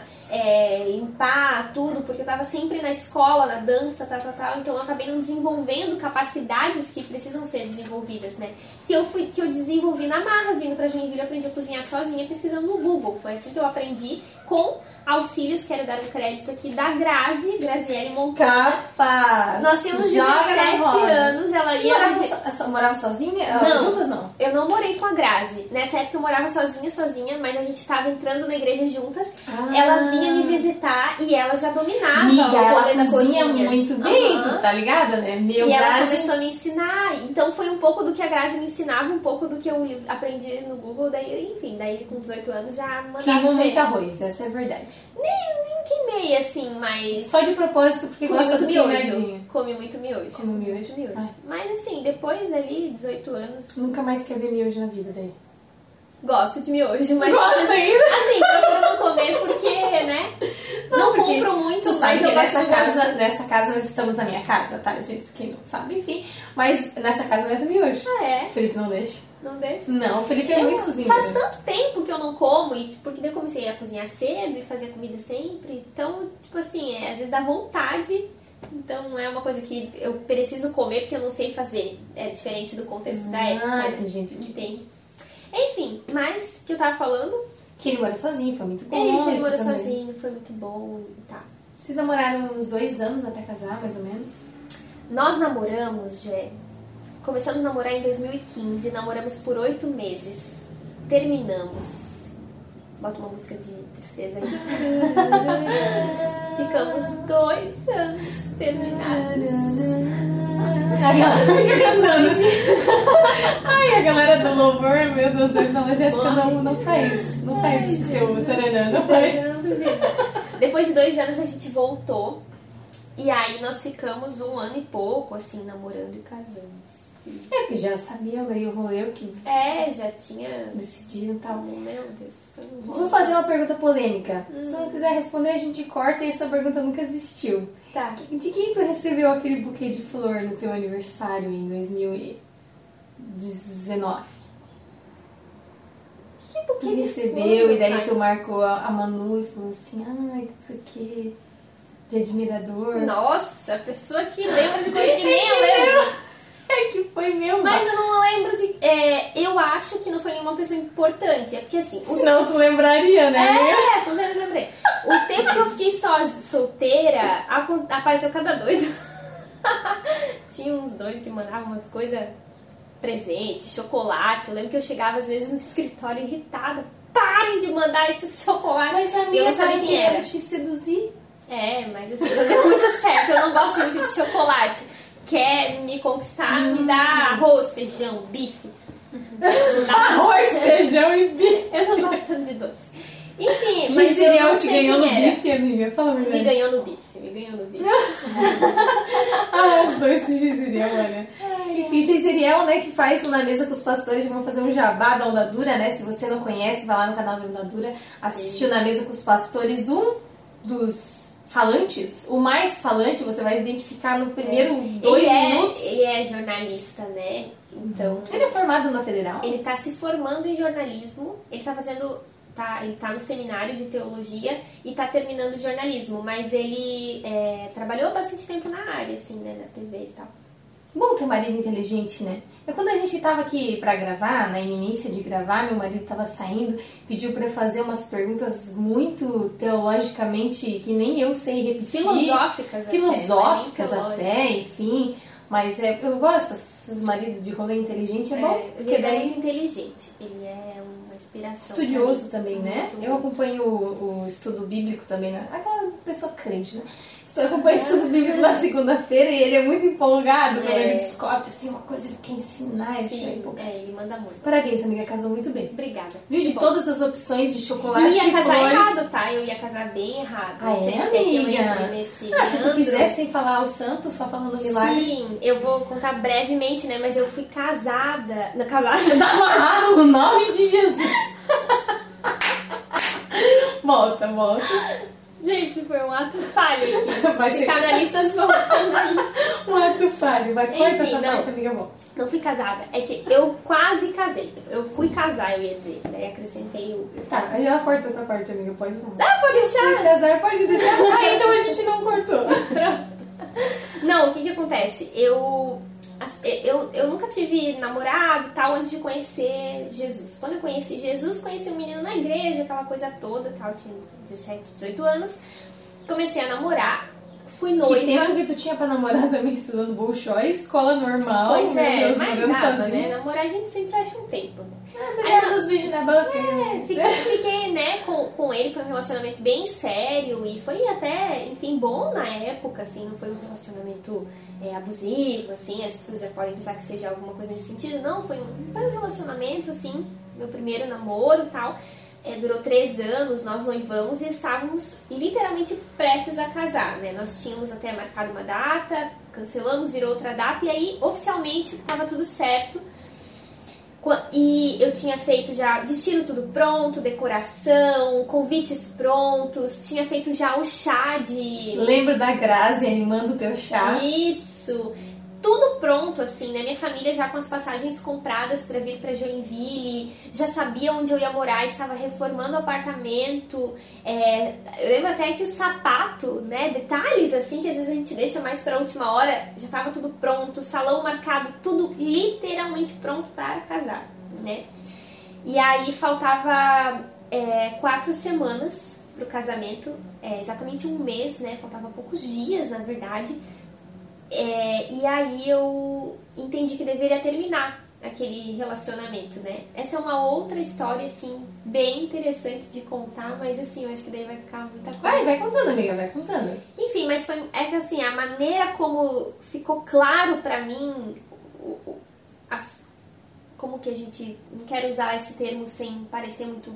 limpar, tudo, porque eu estava sempre na escola, na dança, tal, então eu acabei não desenvolvendo capacidades que precisam ser desenvolvidas, né? Que eu desenvolvi na marra, vindo para Joinville, eu aprendi a cozinhar sozinha, pesquisando no Google, foi assim que eu aprendi, com auxílios, quero dar um crédito aqui, da Graziele Montoya. Capaz! Nós tínhamos 17 anos, ela ia... Você morava sozinha? Não, juntas não? Eu não morei com a Grazi. Nessa época eu morava sozinha, mas a gente tava entrando na igreja juntas. Ela vinha me visitar e ela já dominava. Amiga, ela cozinha muito bem, tu tá ligada, né? E ela começou a me ensinar. Então foi um pouco do que a Grazi me ensinava, um pouco do que eu aprendi no Google. Daí com 18 anos já mandava. Queimou muito arroz, essa é verdade. Nem queimei, assim, mas... Só de propósito, porque gosta do miojo. Comi muito miojo. Mas, assim, depois ali, 18 anos... Nunca mais quer ver miojo na vida, daí. Gosto de miojo, mas... Gosto ainda? Assim, procuro não comer porque, né? Não compro muito, mas eu gosto do gosto. Nessa casa, nós estamos na minha casa, tá, gente? Pra quem não sabe, enfim. Mas nessa casa não é do miojo. Ah, é? O Felipe não deixa. Não deixa? Não, o Felipe é muito cozinheiro. Faz tanto tempo que eu não como, e porque daí eu comecei a cozinhar cedo e fazer comida sempre. Então, tipo assim, às vezes dá vontade... Então, não é uma coisa que eu preciso comer porque eu não sei fazer. É diferente do contexto da época. Ah, gente, entende. Enfim, mas o que eu tava falando? Que ele mora sozinho, foi muito bom. É isso, ele morou sozinho, foi muito bom e tá. Vocês namoraram uns 2 anos até casar, mais ou menos? Nós namoramos, Gé. Começamos a namorar em 2015, namoramos por 8 meses. Terminamos. Bota uma música de tristeza aqui. Ficamos 2 anos terminados. A galera fica cantando. Ai, a galera do louvor, meu Deus, eu falo, Jéssica, não faz o seu taranã, não faz. Depois de 2 anos a gente voltou. E aí nós ficamos 1 ano e pouco, assim, namorando e casamos. É, porque já sabia, eu leio o rolê, que... É, já tinha... Decidido e tal. Meu Deus. Vou fazer uma pergunta polêmica. Se tu não quiser responder, a gente corta e essa pergunta nunca existiu. Tá. De quem tu recebeu aquele buquê de flor no teu aniversário em 2019? Que buquê de recebeu, e daí tu marcou a Manu e falou assim, ai, não sei o quê... De admirador. Nossa, a pessoa que lembra de coisa que nem eu lembro. É que foi meu. Mas eu não lembro de... eu acho que não foi nenhuma pessoa importante. É porque assim... Senão tu lembraria, né? É, tu lembrei. O tempo que eu fiquei solteira, apareceu cada doido. Tinha uns doidos que mandavam umas coisas... Presente, chocolate. Eu lembro que eu chegava às vezes no escritório irritada. Parem de mandar esses chocolates. Mas a minha, eu não sabia quem era. Eu te seduzir. É, mas assim, não deu muito certo, eu não gosto muito de chocolate. Quer me conquistar, me dá arroz, feijão, bife. Arroz, feijão e bife. Eu não gosto tanto de doce. Enfim, mas eu não sei quem era. Te ganhou no bife, amiga? Fala a verdade. Me ganhou no bife. Arrasou esse Geise Ariel, olha. Enfim, Geise Ariel, né, que faz o Na Mesa com os Pastores, vamos fazer um jabá da Onda Dura, né? Se você não conhece, vai lá no canal da Onda Dura, assistiu Na Mesa com os Pastores 1. Dos falantes, o mais falante você vai identificar no primeiro 2 minutos. Ele é jornalista, né? Então. Ele é formado na Federal? Ele tá se formando em jornalismo, ele tá fazendo. Ele tá no seminário de teologia e tá terminando jornalismo, mas ele trabalhou bastante tempo na área, assim, né? Na TV e tal. Bom ter marido inteligente, né? Eu, quando a gente tava aqui pra gravar, na iminência de gravar, meu marido tava saindo, pediu pra eu fazer umas perguntas muito teologicamente, que nem eu sei repetir. Filosóficas até, enfim. Mas eu gosto desses maridos de rolê inteligente, é bom. Ele é muito inteligente, ele é uma inspiração. Estudioso também, né? Eu acompanho o estudo bíblico também, né? Aquela pessoa crente, né? Eu acompanho o estudo bíblico na segunda-feira e ele é muito empolgado quando ele descobre assim, uma coisa, ele quer ensinar. Sim, ele manda muito. Parabéns, amiga, casou muito bem. Obrigada. Viu, de todas as opções de chocolate. Eu ia casar errado, tá? Eu ia casar bem errado. Ah, amiga? Se tu quiser, sem falar o santo, só falando milagre. Sim. Eu vou contar brevemente, né? Mas eu fui casada... Não, casada... Tá amarrado no nome de Jesus. Volta. Gente, foi um ato falho aqui. Os canalistas vão falar isso. Um ato falho. Vai, corta essa parte, amiga. Bom. Não fui casada. É que eu quase casei. Eu fui casar, eu ia dizer. Daí acrescentei o... Tá, já corta essa parte, amiga. Pode não. Ah, pode deixar. Fui casar, pode deixar. Ah, então a gente não cortou. Pronto. Não, o que acontece? Eu nunca tive namorado e tal antes de conhecer Jesus. Quando eu conheci Jesus, conheci um menino na igreja, aquela coisa toda, tal, tinha 17, 18 anos. Comecei a namorar, fui noiva. Que tempo que tu tinha pra namorar também, estudando Bolshoi, escola normal. Pois é, mas nada, né? Namorar a gente sempre acha um tempo. Obrigada dos beijos na boca. Fiquei, né, com ele, foi um relacionamento bem sério e foi até, enfim, bom na época, assim, não foi um relacionamento abusivo, assim, as pessoas já podem pensar que seja alguma coisa nesse sentido, não, foi um relacionamento, assim, meu primeiro namoro e tal, durou 3 anos, nós noivamos e estávamos literalmente prestes a casar, né, nós tínhamos até marcado uma data, cancelamos, virou outra data e aí, oficialmente, estava tudo certo. E eu tinha feito já vestido tudo pronto, decoração, convites prontos, tinha feito já o chá de... Lembro da Grazi animando o teu chá. Isso! Tudo pronto, assim, né? Minha família já com as passagens compradas pra vir pra Joinville, já sabia onde eu ia morar, estava reformando o apartamento. Eu lembro até que o sapato, né? Detalhes, assim, que às vezes a gente deixa mais pra última hora, já tava tudo pronto, salão marcado, tudo literalmente pronto para casar, né? E aí faltava 4 semanas pro casamento, exatamente um mês, né? Faltava poucos dias, na verdade. E aí eu entendi que deveria terminar aquele relacionamento, né? Essa é uma outra história, assim, bem interessante de contar, mas assim, eu acho que daí vai ficar muita coisa. Mas vai contando, amiga, vai contando. Enfim, mas foi, que assim, a maneira como ficou claro pra mim, como que a gente, não quero usar esse termo sem parecendo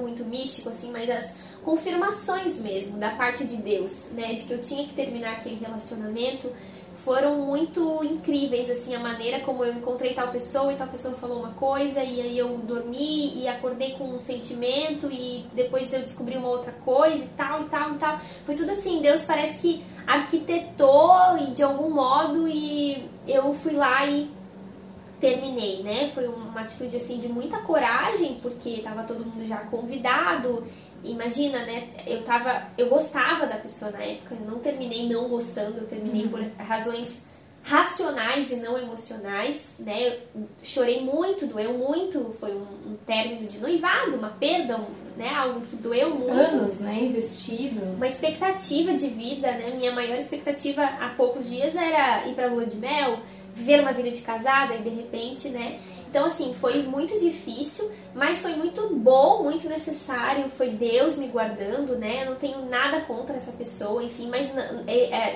muito místico, assim, mas as confirmações mesmo da parte de Deus, né, de que eu tinha que terminar aquele relacionamento, foram muito incríveis, assim, a maneira como eu encontrei tal pessoa e tal pessoa falou uma coisa, e aí eu dormi e acordei com um sentimento e depois eu descobri uma outra coisa e tal, e tal, e tal. Foi tudo assim, Deus parece que arquitetou e de algum modo, e eu fui lá e terminei, né? Foi uma atitude, assim, de muita coragem, porque tava todo mundo já convidado. Imagina, né? Eu gostava da pessoa na época, eu não terminei não gostando, eu terminei por razões racionais e não emocionais, né? Eu chorei muito, doeu muito, foi um término de noivado, uma perda, né? Algo que doeu muito. Anos, né? Investido. Uma expectativa de vida, né? Minha maior expectativa há poucos dias era ir pra lua de mel, viver uma vida de casada e de repente, né? Então, assim, foi muito difícil, mas foi muito bom, muito necessário, foi Deus me guardando, né? Eu não tenho nada contra essa pessoa, enfim, mas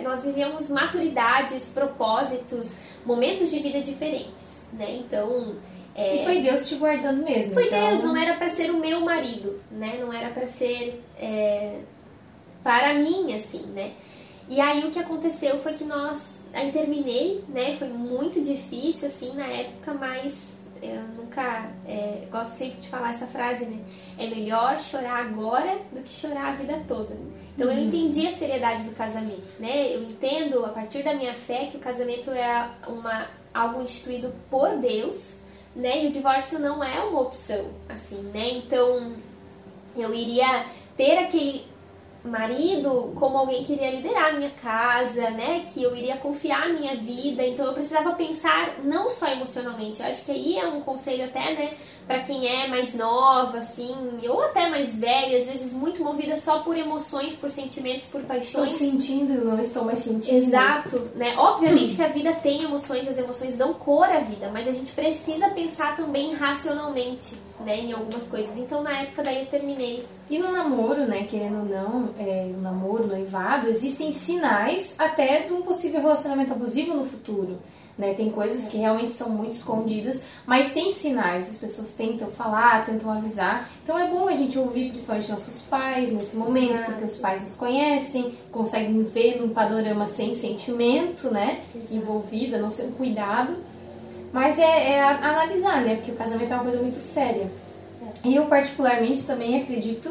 nós vivemos maturidades, propósitos, momentos de vida diferentes, né? Então... E foi Deus te guardando mesmo. Foi então... Deus, não era pra ser o meu marido, né? Não era pra ser para mim, assim, né? E aí o que aconteceu foi que aí terminei, né, foi muito difícil, assim, na época, mas eu nunca, gosto sempre de falar essa frase, né, é melhor chorar agora do que chorar a vida toda. Então eu entendi a seriedade do casamento, né, eu entendo a partir da minha fé que o casamento é algo instituído por Deus, né, e o divórcio não é uma opção, assim, né, então eu iria ter aquele... marido como alguém que iria liderar a minha casa, né, que eu iria confiar a minha vida, então eu precisava pensar não só emocionalmente, eu acho que aí é um conselho até, né, pra quem é mais nova, assim, ou até mais velha, às vezes muito movida só por emoções, por sentimentos, por paixões. Estou sentindo, não estou mais sentindo. Exato, né, obviamente que a vida tem emoções, as emoções dão cor à vida, mas a gente precisa pensar também racionalmente, né, em algumas coisas, então na época daí eu terminei. E no namoro, né, querendo ou não, no namoro, noivado, existem sinais até de um possível relacionamento abusivo no futuro, né? Tem coisas que realmente são muito escondidas, mas tem sinais, as pessoas tentam falar, tentam avisar. Então é bom a gente ouvir principalmente nossos pais nesse momento, porque os pais nos conhecem, conseguem ver num panorama sem sentimento, né, envolvido, não sem cuidado. Mas é analisar, né, porque o casamento é uma coisa muito séria. Eu, particularmente, também acredito,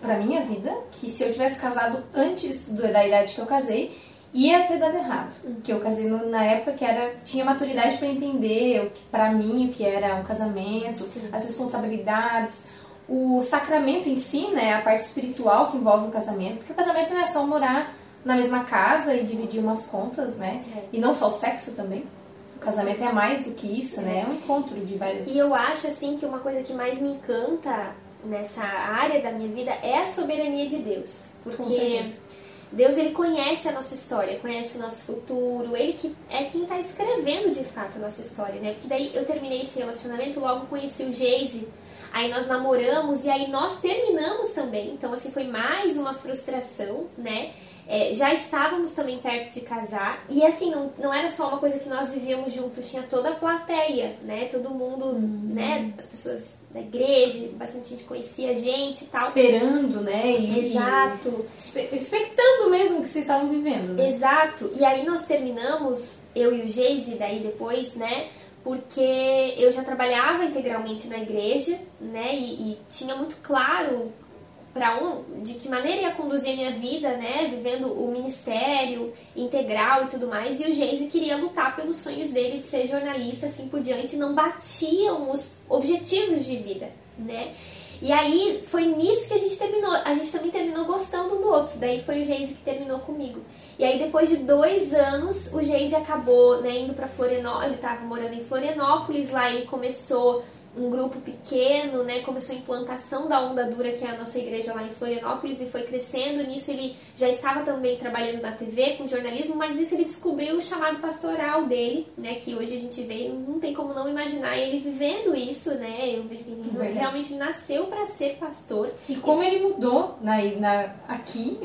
pra minha vida, que se eu tivesse casado antes da idade que eu casei, ia ter dado errado. Porque eu casei na época que tinha maturidade pra entender, pra mim, o que era um casamento, as responsabilidades, o sacramento em si, né, a parte espiritual que envolve o casamento. Porque o casamento não é só morar na mesma casa e dividir umas contas, né, e não só o sexo também. O casamento é mais do que isso, né? É um encontro de várias... E eu acho, assim, que uma coisa que mais me encanta nessa área da minha vida é a soberania de Deus. Porque Deus, ele conhece a nossa história, conhece o nosso futuro, ele que é quem tá escrevendo, de fato, a nossa história, né? Porque daí eu terminei esse relacionamento, logo conheci o Geise, aí nós namoramos e aí nós terminamos também. Então, assim, foi mais uma frustração, né? Já estávamos também perto de casar, e assim, não era só uma coisa que nós vivíamos juntos, tinha toda a plateia, né, todo mundo, né, as pessoas da igreja, bastante gente conhecia a gente e tal. Esperando, né, exato. Expectando mesmo o que vocês estavam vivendo, né? Exato, e aí nós terminamos, eu e o Geise, daí depois, né, porque eu já trabalhava integralmente na igreja, né, e tinha muito claro de que maneira ia conduzir a minha vida, né, vivendo o ministério integral e tudo mais, e o Geise queria lutar pelos sonhos dele de ser jornalista, assim por diante, não batiam os objetivos de vida, né. E aí foi nisso que a gente também terminou gostando um do outro, daí foi o Geise que terminou comigo. E aí depois de 2 anos, o Geise acabou, né, indo pra Florianópolis, ele tava morando em Florianópolis, lá ele começou um grupo pequeno, né, começou a implantação da Onda Dura, que é a nossa igreja lá em Florianópolis, e foi crescendo. Nisso ele já estava também trabalhando na TV, com jornalismo, mas nisso ele descobriu o chamado pastoral dele, né, que hoje a gente vê, não tem como não imaginar ele vivendo isso, né, eu vejo que ele realmente nasceu para ser pastor. E como ele mudou aqui,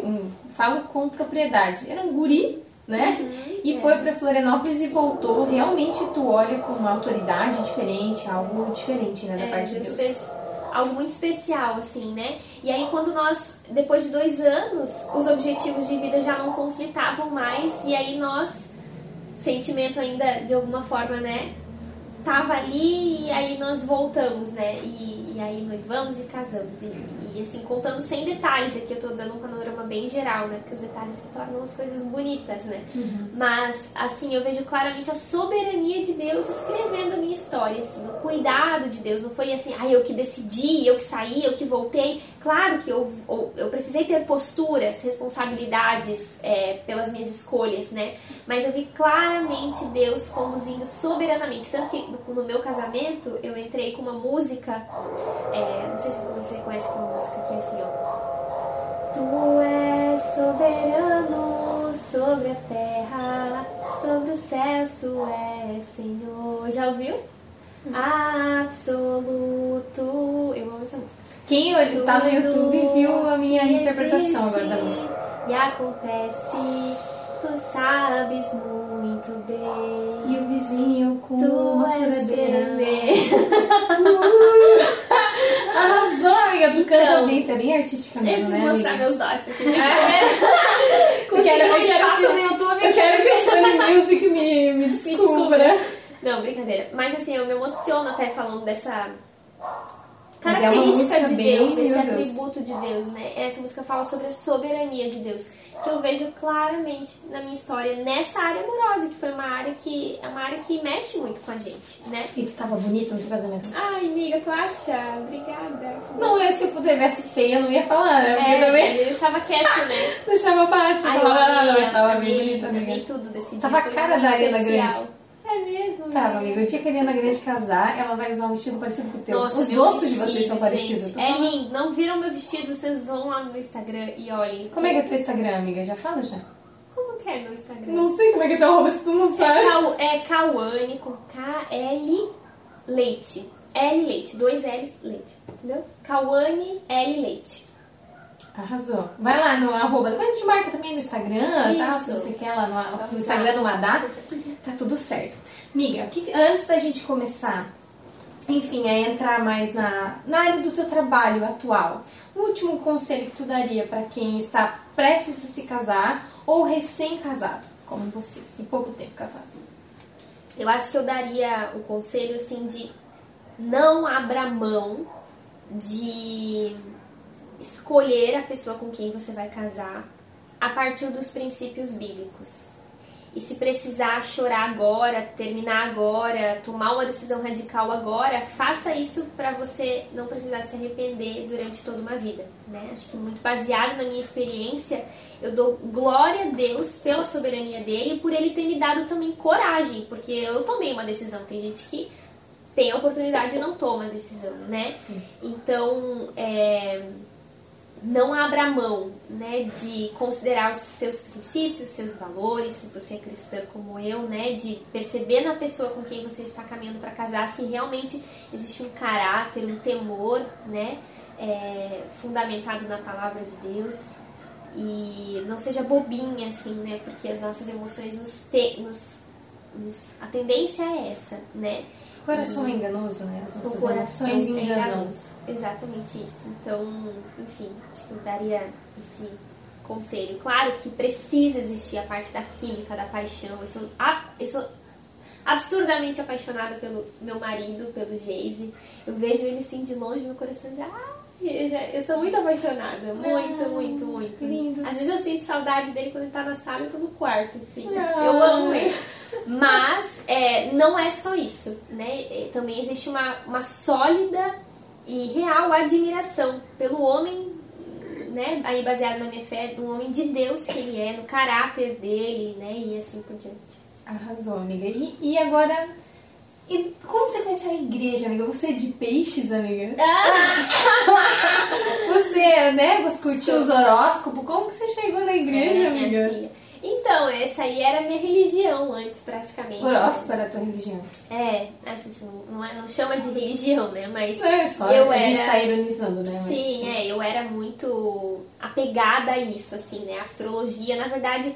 falo com propriedade, era um guri, né? E foi para Florianópolis e voltou. Realmente tu olha com uma autoridade diferente, algo diferente, né, da parte de Deus. Fez algo muito especial, assim, né? E aí quando nós, depois de 2 anos, os objetivos de vida já não conflitavam mais, e aí nós, sentimento ainda de alguma forma, né, tava ali, e aí nós voltamos, né, e aí noivamos e casamos, e assim, contando sem detalhes, aqui eu tô dando um panorama bem geral, né, porque os detalhes se tornam as coisas bonitas, né, mas, assim, eu vejo claramente a soberania de Deus escrevendo a minha história, assim, o cuidado de Deus, não foi assim, eu que decidi, eu que saí, eu que voltei, claro que eu precisei ter posturas, responsabilidades pelas minhas escolhas, né, mas eu vi claramente Deus conduzindo soberanamente, tanto que no meu casamento, eu entrei com uma música, não sei se você conhece aquela música que é assim, ó. Tu és soberano sobre a terra, sobre os céus tu és, Senhor. Já ouviu? Absoluto. Eu amo essa música. Quem tá no YouTube viu a minha interpretação agora da música. E acontece, tu sabes muito bem. E o vizinho com uma furadeira. Arrasou, amiga. Tu canta bem, tá bem artística mesmo, né, amiga? Eu preciso mostrar meus dotes aqui. Eu quero no YouTube. Eu quero que o Sony Music me descubra. Não, brincadeira. Mas assim, eu me emociono até falando dessa característica de Deus, desse atributo de Deus, né? Essa música fala sobre a soberania de Deus, que eu vejo claramente na minha história, nessa área amorosa, que foi uma área que mexe muito com a gente, né? E tu tava bonita no teu casamento? Ai, amiga, tu acha? Obrigada. Não, se eu tivesse feia, eu não ia falar, né? Porque também eu deixava quieto, né? Deixava baixo, tava bem bonita, amiga. Eu tudo desse dia. Tava a cara da Ariana Grande. É mesmo? Tá, amiga, o dia que a Ariana Grande casar, ela vai usar um vestido parecido com o teu. Nossa, os rostos de vocês são parecidos. É lindo. Não viram meu vestido? Vocês vão lá no meu Instagram e olhem. Como é que é teu Instagram, amiga? Já fala, já? Como que é meu Instagram? Não sei como é que é teu arroba, se tu não sabe. É Kawane com K-L Leite. L Leite. 2 L's Leite. Entendeu? Kawane L Leite. Arrasou. Vai lá no arroba. Depois a gente marca também no Instagram, isso, tá? Se você quer lá no Instagram, numa data. Tá tudo certo. Miga, antes da gente começar, enfim, a entrar mais na área do teu trabalho atual, o último conselho que tu daria pra quem está prestes a se casar ou recém-casado, como você, assim, pouco tempo casado? Eu acho que eu daria o conselho, assim, de não abra mão de escolher a pessoa com quem você vai casar a partir dos princípios bíblicos. E se precisar chorar agora, terminar agora, tomar uma decisão radical agora, faça isso para você não precisar se arrepender durante toda uma vida, né? Acho que muito baseado na minha experiência, eu dou glória a Deus pela soberania dele, por ele ter me dado também coragem, porque eu tomei uma decisão, tem gente que tem a oportunidade e não toma a decisão, né? Sim. Então, não abra mão, né, de considerar os seus princípios, seus valores, se você é cristã como eu, né, de perceber na pessoa com quem você está caminhando para casar se realmente existe um caráter, um temor, né, fundamentado na palavra de Deus. E não seja bobinha, assim, né, porque as nossas emoções a tendência é essa, né? O coração é enganoso, né? As nossas emoções enganosas. Exatamente isso. Então, enfim, acho que eu daria esse conselho. Claro que precisa existir a parte da química, da paixão. Eu sou absurdamente apaixonada pelo meu marido, pelo Geise. Eu vejo ele assim de longe, meu coração já... Eu sou muito apaixonada, muito. Lindo. Às vezes eu sinto saudade dele quando ele tá na sala e eu tô no quarto, assim. Eu amo ele. Mas não é só isso, né? Também existe uma sólida e real admiração pelo homem, né? Aí baseado na minha fé, no homem de Deus que ele é, no caráter dele, né? E assim por diante. Arrasou, amiga. E agora... E como você conheceu a igreja, amiga? Você é de peixes, amiga? Você, né? Você curtiu os horóscopos? Como que você chegou na igreja, amiga? Filha. Então, essa aí era a minha religião antes, praticamente. Horóscopo era a tua religião? A gente não chama de religião, né? Mas a gente tá ironizando, né? Sim, eu era muito apegada a isso, assim, né? Astrologia, na verdade...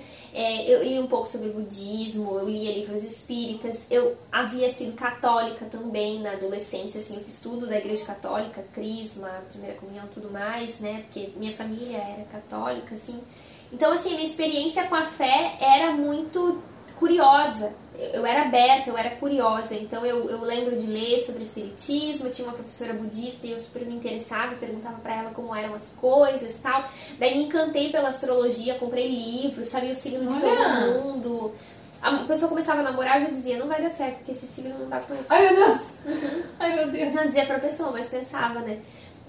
eu li um pouco sobre budismo, eu lia livros espíritas, eu havia sido católica também na adolescência, assim, eu fiz tudo da igreja católica, crisma, primeira comunhão, tudo mais, né, porque minha família era católica, assim. Então, assim, a minha experiência com a fé era muito curiosa, eu era aberta, eu era curiosa, então eu lembro de ler sobre espiritismo, eu tinha uma professora budista e eu super me interessava, perguntava pra ela como eram as coisas e tal, daí me encantei pela astrologia, comprei livros, sabia o signo de todo mundo, a pessoa começava a namorar e já dizia, não vai dar certo, porque esse signo não dá com esse. Ai, meu Deus! Uhum. Ai, meu Deus! Não dizia pra pessoa, mas pensava, né?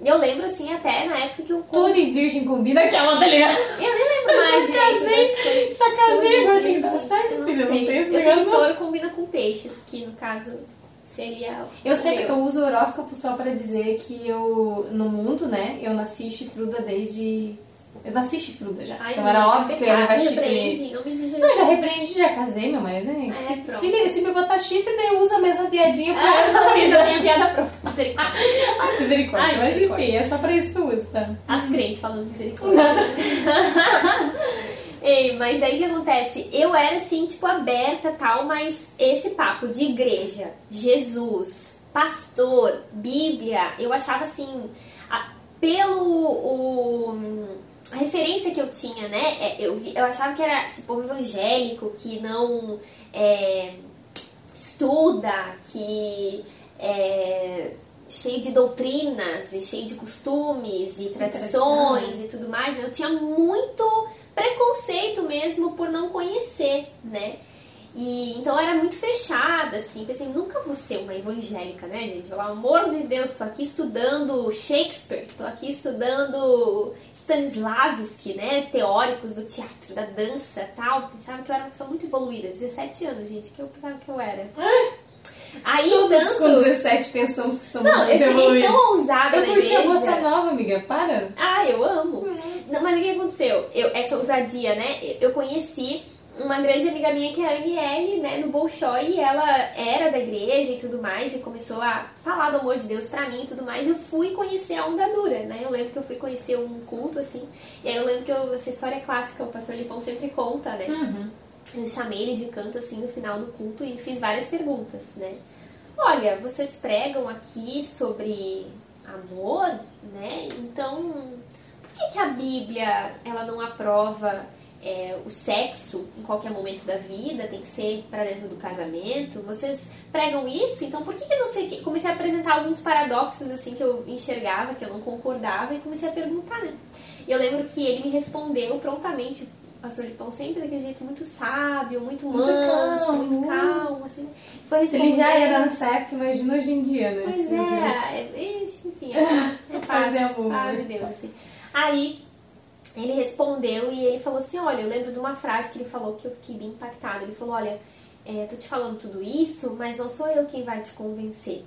Eu lembro, assim, até na época que eu... Touro e virgem combina aquela, tá ligado? Eu nem lembro mais, gente. Já casei, agora tem que dar certo, filha. Não tem esse negócio. Eu sei que touro combina com peixes, que no caso seria... Eu sempre que eu uso horóscopo só pra dizer que eu, no mundo, né, eu nasci chifruda desde... Eu nasci chifruda já. Ai, então era óbvio que eu ia chifre. Não, já repreendi, já casei, minha mãe, né? Pronto. Se me botar chifre, daí eu uso a mesma piadinha pra essa vida. Eu tenho piada pronta. Misericórdia. Misericórdia. Mas enfim, é só pra isso que eu uso, tá? As crentes falando misericórdia. Ei, mas aí o que acontece? Eu era assim, tipo, aberta e tal, mas esse papo de igreja, Jesus, pastor, Bíblia, eu achava assim, a referência que eu tinha, né, eu achava que era esse povo evangélico que não estuda, que é cheio de doutrinas e cheio de costumes e tradições e tudo mais, né? Eu tinha muito preconceito mesmo por não conhecer, né? E então eu era muito fechada, assim, pensei, nunca vou ser uma evangélica, né, gente? Pelo amor de Deus, tô aqui estudando Shakespeare, tô aqui estudando Stanislavski, né, teóricos do teatro, da dança e tal. Pensava que eu era uma pessoa muito evoluída, 17 anos, gente, que eu pensava que eu era. Aí, todos com 17 pensamos que somos muito evoluídos. Não, eu cheguei tão ousada na igreja. Eu curti a bossa nova, amiga, para. Ah, eu amo. Não, mas o que aconteceu? Essa ousadia, né, eu conheci... Uma grande amiga minha que é a Aniele, né, do Bolshoi, e ela era da igreja e tudo mais, e começou a falar do amor de Deus pra mim e tudo mais. Eu fui conhecer a Onda Dura, né? Eu lembro que eu fui conhecer um culto, assim, e aí eu lembro que essa história clássica, o pastor Lipão sempre conta, né? Uhum. Eu chamei ele de canto, assim, no final do culto e fiz várias perguntas, né? Olha, vocês pregam aqui sobre amor, né? Então, por que a Bíblia, ela não aprova... o sexo em qualquer momento da vida, tem que ser pra dentro do casamento, vocês pregam isso? Então por que eu não sei que... Comecei a apresentar alguns paradoxos assim que eu enxergava, que eu não concordava, e comecei a perguntar, né? E eu lembro que ele me respondeu prontamente, o pastor Lipão sempre daquele jeito muito sábio, muito manso, muito calmo, assim. Foi ele já era nessa época, imagina hoje em dia, né? Pois enfim, paz de Deus, assim. Aí ele respondeu e ele falou assim, olha, eu lembro de uma frase que ele falou que eu fiquei bem impactada. Ele falou, olha, tô te falando tudo isso, mas não sou eu quem vai te convencer.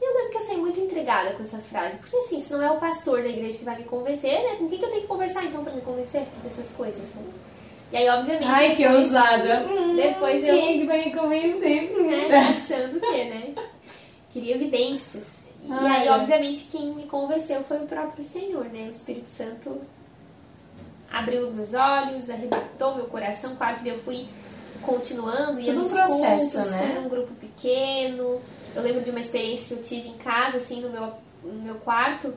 Eu lembro que eu saí muito intrigada com essa frase, porque assim, se não é o pastor da igreja que vai me convencer, né? Com quem que eu tenho que conversar então pra me convencer dessas coisas, né? E aí, obviamente... Ai, que ousada! Depois eu... Quem é que vai me convencer? Né? Achando que, né? Queria evidências. E aí, obviamente, quem me convenceu foi o próprio Senhor, né? O Espírito Santo... abriu meus olhos, arrebentou meu coração. Claro que eu fui continuando, ia nos processo, cultos, né? Fui num grupo pequeno. Eu lembro de uma experiência que eu tive em casa, assim, no meu quarto,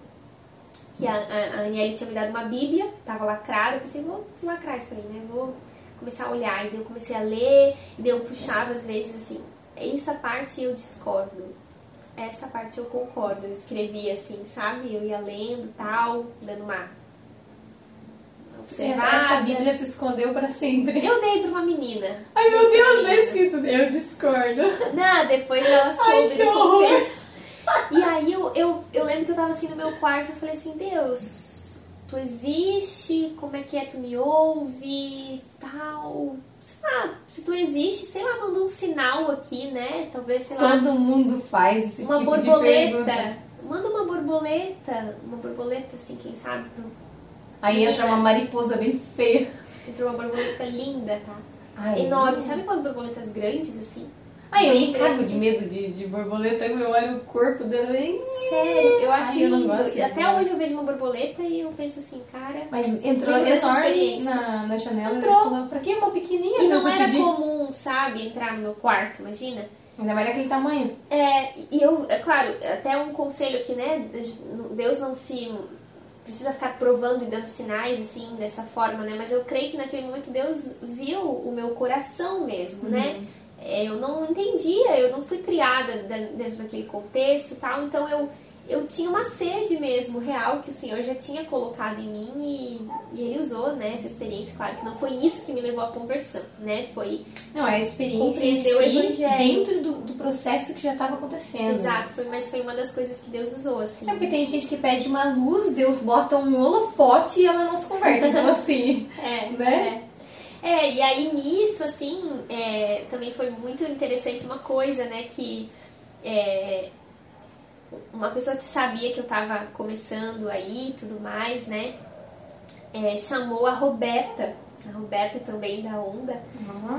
que a Aniele tinha me dado uma Bíblia, tava lacrada. Eu pensei, vou deslacrar isso aí, né? Vou começar a olhar, e daí eu comecei a ler, e daí eu puxava às vezes assim, essa parte eu discordo, essa parte eu concordo, eu escrevia assim, sabe? Eu ia lendo e tal, dando uma... Essa Bíblia tu escondeu pra sempre. Eu dei pra uma menina. Ai, meu Deus, tá escrito, eu discordo. Não, depois ela soube do contexto. E aí eu lembro que eu tava assim no meu quarto, eu falei assim, Deus, tu existe? Como é? Tu me ouve? Tal... Sei lá, se tu existe, sei lá, manda um sinal aqui, né? Talvez, sei lá... Todo mundo faz esse tipo de pergunta. Uma borboleta. Manda uma borboleta assim, quem sabe, pro... Aí menina. Entra uma mariposa bem feia. Entrou uma borboleta linda, tá? Ai, enorme. Não. Sabe aquelas borboletas grandes, assim? Ai, eu me cago de medo de borboleta. Eu olho o corpo dela e... Sério, eu acho lindo. Até hoje eu vejo uma borboleta e eu penso assim, cara... Mas entrou enorme na janela e falou, pra que uma pequenininha? E não era comum, sabe, entrar no meu quarto, imagina? Ainda mais daquele tamanho. É, e eu, é claro, até um conselho aqui, né? Deus não se... precisa ficar provando e dando sinais, assim, dessa forma, né? Mas eu creio que naquele momento Deus viu o meu coração mesmo, né? Eu não entendia, eu não fui criada dentro daquele contexto e tal, então eu tinha uma sede mesmo, real, que o Senhor já tinha colocado em mim e Ele usou, né, essa experiência. Claro que não foi isso que me levou à conversão, né? Foi... Não, é a experiência em si, dentro do processo que já estava acontecendo. Exato, mas foi uma das coisas que Deus usou, assim. É porque tem gente que pede uma luz, Deus bota um holofote e ela não se converte, então assim, né? É, e aí nisso, assim, também foi muito interessante uma coisa, né, que... uma pessoa que sabia que eu tava começando aí e tudo mais, né? Chamou a Roberta. A Roberta também da Onda.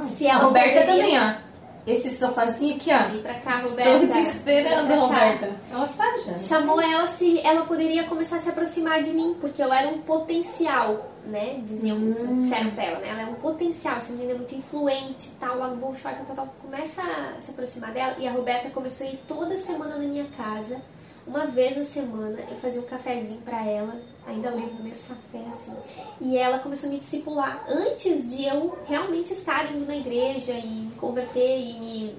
Se a Roberta também, ó. Esse sofazinho aqui, ó. Vem pra cá, Roberta. Estou te esperando, Roberta. Ela sabe já. Chamou ela se ela poderia começar a se aproximar de mim, porque eu era um potencial, né? Disseram pra ela, né? Ela é um potencial, essa menina é muito influente, tal, a Bolshoi, tal. Começa a se aproximar dela. E a Roberta começou a ir toda semana na minha casa. Uma vez na semana, eu fazia um cafezinho pra ela. Ainda lembro desse café, assim. E ela começou a me discipular antes de eu realmente estar indo na igreja e me converter e me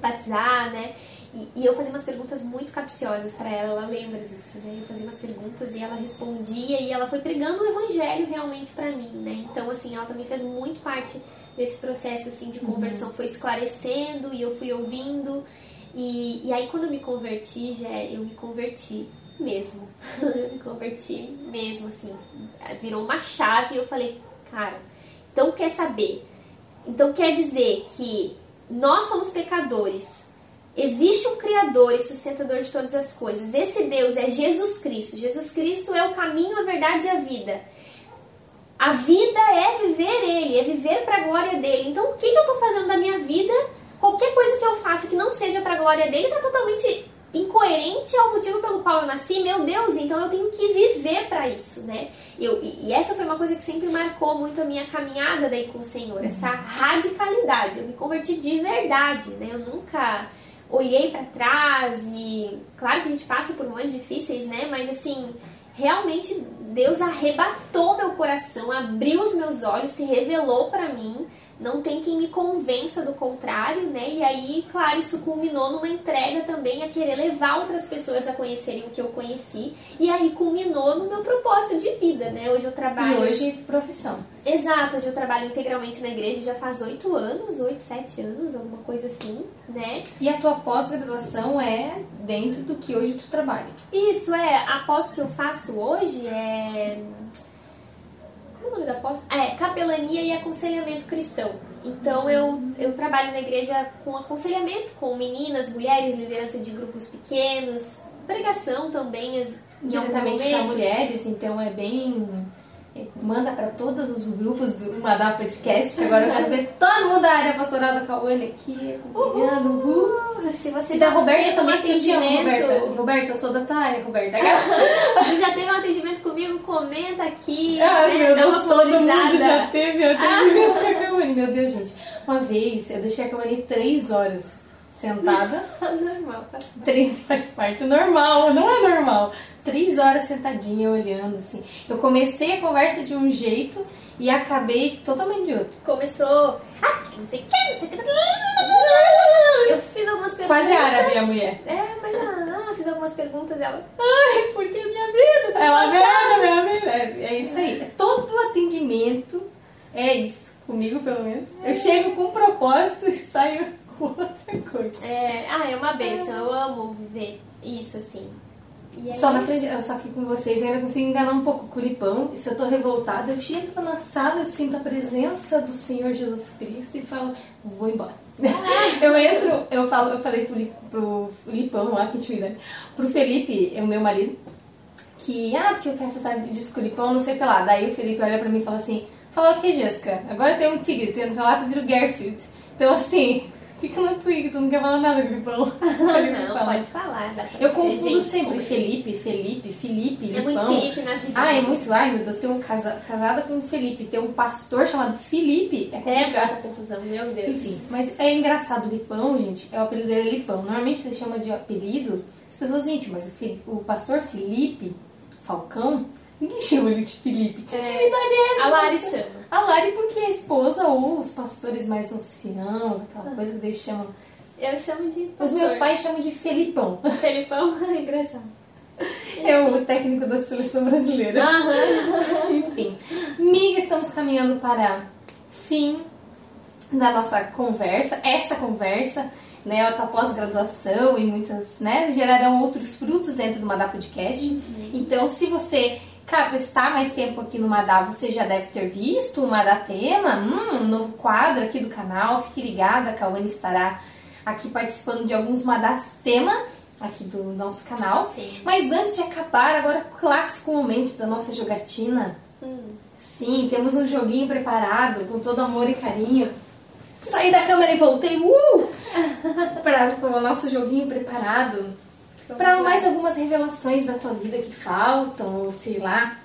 batizar, né? E eu fazia umas perguntas muito capciosas pra ela. Ela lembra disso, né? Eu fazia umas perguntas e ela respondia. E ela foi pregando o evangelho realmente pra mim, né? Então, assim, ela também fez muito parte desse processo, assim, de conversão. Foi esclarecendo e eu fui ouvindo. E aí, quando eu me converti, eu me converti mesmo. Assim. Virou uma chave e eu falei, cara, então quer saber? Então quer dizer que nós somos pecadores. Existe um Criador e sustentador de todas as coisas. Esse Deus é Jesus Cristo. Jesus Cristo é o caminho, a verdade e a vida. A vida é viver Ele, é viver para a glória dEle. Então, o que eu estou fazendo da minha vida? Qualquer coisa que eu faça que não seja para a glória dele tá totalmente incoerente ao motivo pelo qual eu nasci. Meu Deus, então eu tenho que viver para isso, né? E essa foi uma coisa que sempre marcou muito a minha caminhada daí com o Senhor, essa radicalidade. Eu me converti de verdade, né? Eu nunca olhei para trás e... Claro que a gente passa por momentos difíceis, né? Mas assim, realmente Deus arrebatou meu coração, abriu os meus olhos, se revelou para mim. Não tem quem me convença do contrário, né? E aí, claro, isso culminou numa entrega também a querer levar outras pessoas a conhecerem o que eu conheci. E aí culminou no meu propósito de vida, né? Hoje eu trabalho... E hoje profissão. Exato, hoje eu trabalho integralmente na igreja já faz 7 anos, alguma coisa assim, né? E a tua pós-graduação é dentro do que hoje tu trabalha? Isso, a pós que eu faço hoje é... O nome da pós? Capelania e Aconselhamento Cristão. Então eu trabalho na igreja com aconselhamento, com meninas, mulheres, liderança de grupos pequenos, pregação também. Diretamente para mulheres, então é bem... Manda para todos os grupos do Madá Podcast, que agora eu quero ver todo mundo da área pastoral da Kawane aqui, acompanhando. Se você e já da Roberta também atendimento. Roberta, eu sou da tua área, Roberta. Você já teve um atendimento comigo? Comenta aqui. Ai, meu Deus, todo mundo já teve atendimento com a Kawane. Meu Deus, gente. Uma vez eu deixei a Kawane 3 horas. sentada. Normal, faz parte. Normal, não é normal. 3 horas sentadinha, olhando, assim. Eu comecei a conversa de um jeito e acabei totalmente de outro. Começou... Ah, não sei o que, não sei o que... Eu fiz algumas perguntas... Quase árabe a mulher. É, mas fiz algumas perguntas dela. Ai, porque a minha vida... Ela veio, é isso aí. É todo o atendimento é isso. Comigo, pelo menos. É. Eu chego com um propósito e saio com outra coisa. É, é uma bênção. Eu amo ver isso, assim. E só na frente, eu só aqui com vocês, eu ainda consigo enganar um pouco o Curipão. E se eu tô revoltada, eu chego na sala, eu sinto a presença do Senhor Jesus Cristo e falo, vou embora. Eu entro, eu falei pro Lipão lá, que intimidade, pro Felipe, o meu marido, que, porque eu quero fazer disso com o Lipão, não sei o que lá. Daí o Felipe olha pra mim e fala assim, fala o que, Jéssica? Agora tem um tigre, tu entra lá, tu vira o Garfield. Então assim... Fica na Twig, tu não quer falar nada, Gripão. Não, pode falar. Eu confundo sempre Felipe, Lipão. É muito Felipe na vida. É muito. Ai, meu Deus, tem um casada com o Felipe, tem um pastor chamado Felipe. É muita confusão, meu Deus. Enfim, mas é engraçado, Lipão, gente, o apelido dele é Lipão. Normalmente ele chama de apelido as pessoas íntimas. O pastor Felipe Falcão, ninguém chama ele de Felipe. Que intimidade é essa? A Lari chama. A Lari, porque a esposa ou os pastores mais anciãos, aquela coisa que eles chamam. Eu chamo de pastor. Os meus pais chamam de Felipão. Felipão? É engraçado. É o técnico da seleção brasileira. Enfim. Miga, estamos caminhando para o fim da nossa conversa. Essa conversa, né, a tua pós-graduação e muitas, né, gerarão outros frutos dentro do Madá Podcast. Então, se você... está mais tempo aqui no Madá, você já deve ter visto o Madá Tema, um novo quadro aqui do canal. Fique ligada, a Kawane estará aqui participando de alguns Madás Tema aqui do nosso canal. Sim. Mas antes de acabar, agora o clássico momento da nossa jogatina. Sim, temos um joguinho preparado com todo amor e carinho. Saí da câmera e voltei para o nosso joguinho preparado. Para mais algumas revelações da tua vida que faltam, ou sei lá.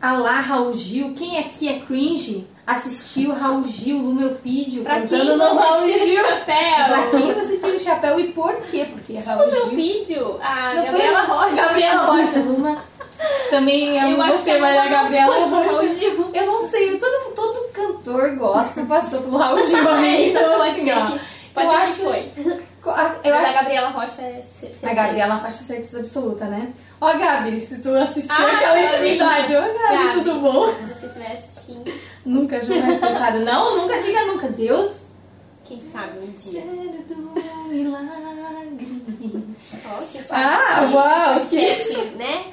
Alá, Raul Gil. Quem aqui é cringe? Assistiu Raul Gil no meu vídeo. Pra quem você tira o chapéu? Pra quem você tira o chapéu e por quê? Porque Raul Gil... No meu vídeo, a Gabriela Rocha. Gabriela Rocha, também é você, mas a Gabriela Rocha. Eu não sei, todo cantor gospel passou pelo Raul Gil. Então, assim, pode ser que foi. A Gabriela Rocha é certeza. A Gabriela Rocha é certeza absoluta, né? Ó, Gabi, se tu assistiu aquela intimidade. Ó, Gabi, tudo bom? Se você estiver assistindo. Nunca juro respeitado. Não, nunca diga nunca. Deus. Quem sabe um dia. Do milagre. Uau, que isso. Né?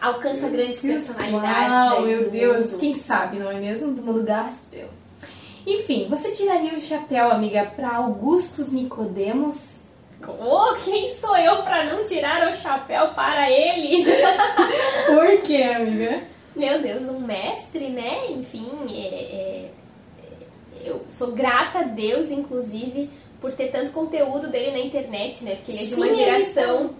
Alcança grandes personalidades. Uau, meu Deus. Quem sabe, não é mesmo? Do mundo gospel. Enfim, você tiraria o chapéu, amiga, para Augustus Nicodemos? Quem sou eu para não tirar o chapéu para ele? Por quê, amiga? Meu Deus, um mestre, né? Enfim, eu sou grata a Deus, inclusive, por ter tanto conteúdo dele na internet, né? Porque ele é de uma geração...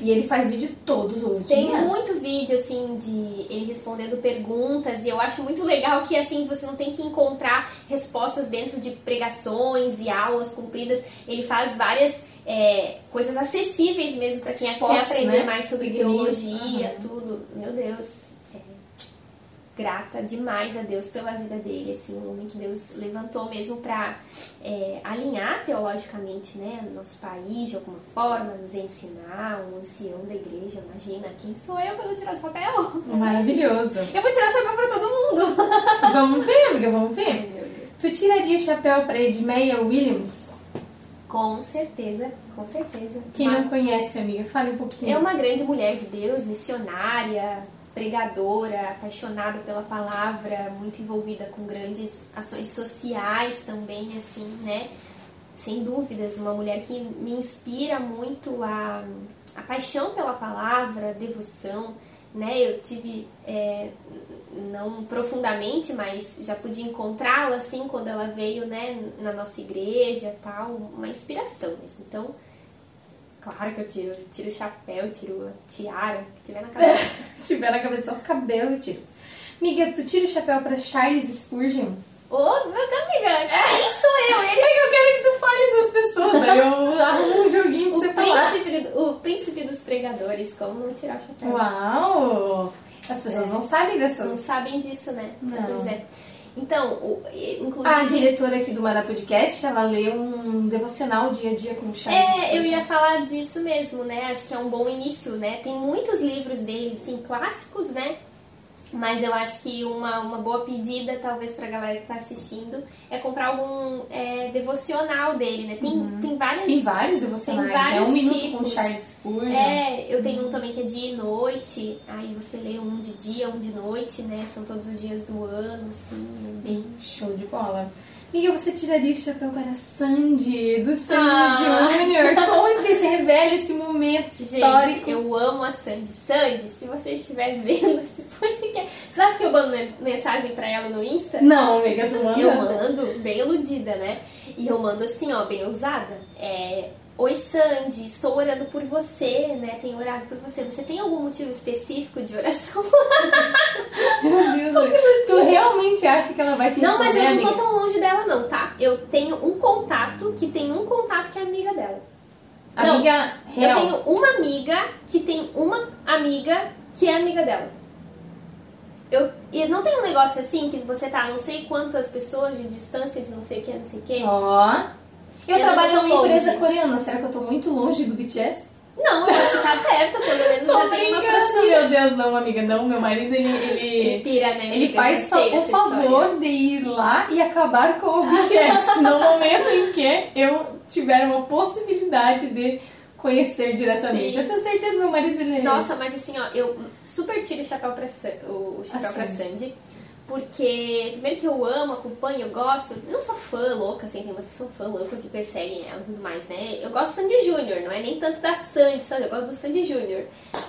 Ele faz vídeo todos os dias. Tem muito vídeo, assim, de ele respondendo perguntas. E eu acho muito legal que, assim, você não tem que encontrar respostas dentro de pregações e aulas cumpridas. Ele faz várias coisas acessíveis mesmo pra quem quer aprender, né? Mais sobre teologia, tudo. Meu Deus... grata demais a Deus pela vida dele, assim, um homem que Deus levantou mesmo para alinhar teologicamente, né, o nosso país de alguma forma, nos ensinar, um ancião da igreja. Imagina, quem sou eu para tirar o chapéu? Maravilhoso. Eu vou tirar o chapéu para todo mundo. Vamos ver, amiga, vamos ver. Ai, meu Deus. Tu tiraria o chapéu para Edméia Williams? Com certeza, com certeza. Quem não conhece, amiga, fala um pouquinho. É uma grande mulher de Deus, missionária, pregadora, apaixonada pela palavra, muito envolvida com grandes ações sociais também, assim, né? Sem dúvidas, uma mulher que me inspira muito a paixão pela palavra, a devoção, né? Eu tive, não profundamente, mas já pude encontrá-la, assim, quando ela veio, né, na nossa igreja e tal, uma inspiração mesmo. Então, claro que eu tiro o chapéu, tiro a tiara, que tiver na cabeça. Se tiver na cabeça, os cabelos eu tiro. Amiga, tu tira o chapéu pra Charles Spurgeon? Ô, meu amiga, quem sou eu? Ele... É que eu quero que tu fale das pessoas, né? eu arrumo um joguinho pra você falar. O príncipe dos pregadores, como não tirar o chapéu. Uau! As pessoas não sabem dessas. Não sabem disso, né? Não. Pois é. Então, inclusive... A diretora aqui do Mará Podcast, ela lê um devocional dia a dia com o Charles Spurgeon. Eu ia falar disso mesmo, né? Acho que é um bom início, né? Tem muitos livros dele, sim, clássicos, né? Mas eu acho que uma boa pedida, talvez, pra galera que tá assistindo, é comprar algum devocional dele, né? Tem vários devocionais, vários tipos. Minuto com Charles Spurgeon. Eu tenho um também que é dia e noite, aí você lê um de dia, um de noite, né? São todos os dias do ano, assim, bem... Show de bola. Amiga, você tiraria o chapéu para Sandy, do Sandy Júnior. Conte, se revela esse momento histórico. Gente, eu amo a Sandy. Sandy, se você estiver vendo esse podcast... Sabe que eu mando mensagem pra ela no Insta? Não, amiga, tu manda. Eu mando bem iludida, né? E eu mando assim, ó, bem ousada. Oi, Sandy, estou orando por você, né? Tenho orado por você. Você tem algum motivo específico de oração? Meu Deus, tu realmente acha que ela vai te responder? Não, mas eu não tô tão longe dela não, tá? Eu tenho um contato que tem um contato que é amiga dela. Amiga não, real? Eu tenho uma amiga que tem uma amiga que é amiga dela. E não tem um negócio assim que você tá não sei quantas pessoas de distância de não sei o que, não sei o que? Ó... Eu trabalho numa empresa coreana. Será que eu tô muito longe do BTS? Não, eu acho que tá perto, pelo menos já tem uma proximidade. Meu Deus, não, amiga, não. Meu marido, ele pira, né? Ele faz só o favor de ir lá e acabar com o BTS. No momento em que eu tiver uma possibilidade de conhecer diretamente. Sim. Eu tenho certeza que meu marido... Nossa, mas assim, ó, eu super tiro o chapéu pra Sandy. Porque, primeiro que eu amo, acompanho, eu gosto. Eu não sou fã louca, assim, tem umas que são fã louca que perseguem ela e tudo mais, né? Eu gosto do Sandy Júnior, não é nem tanto da Sandy, sabe? Eu gosto do Sandy Júnior,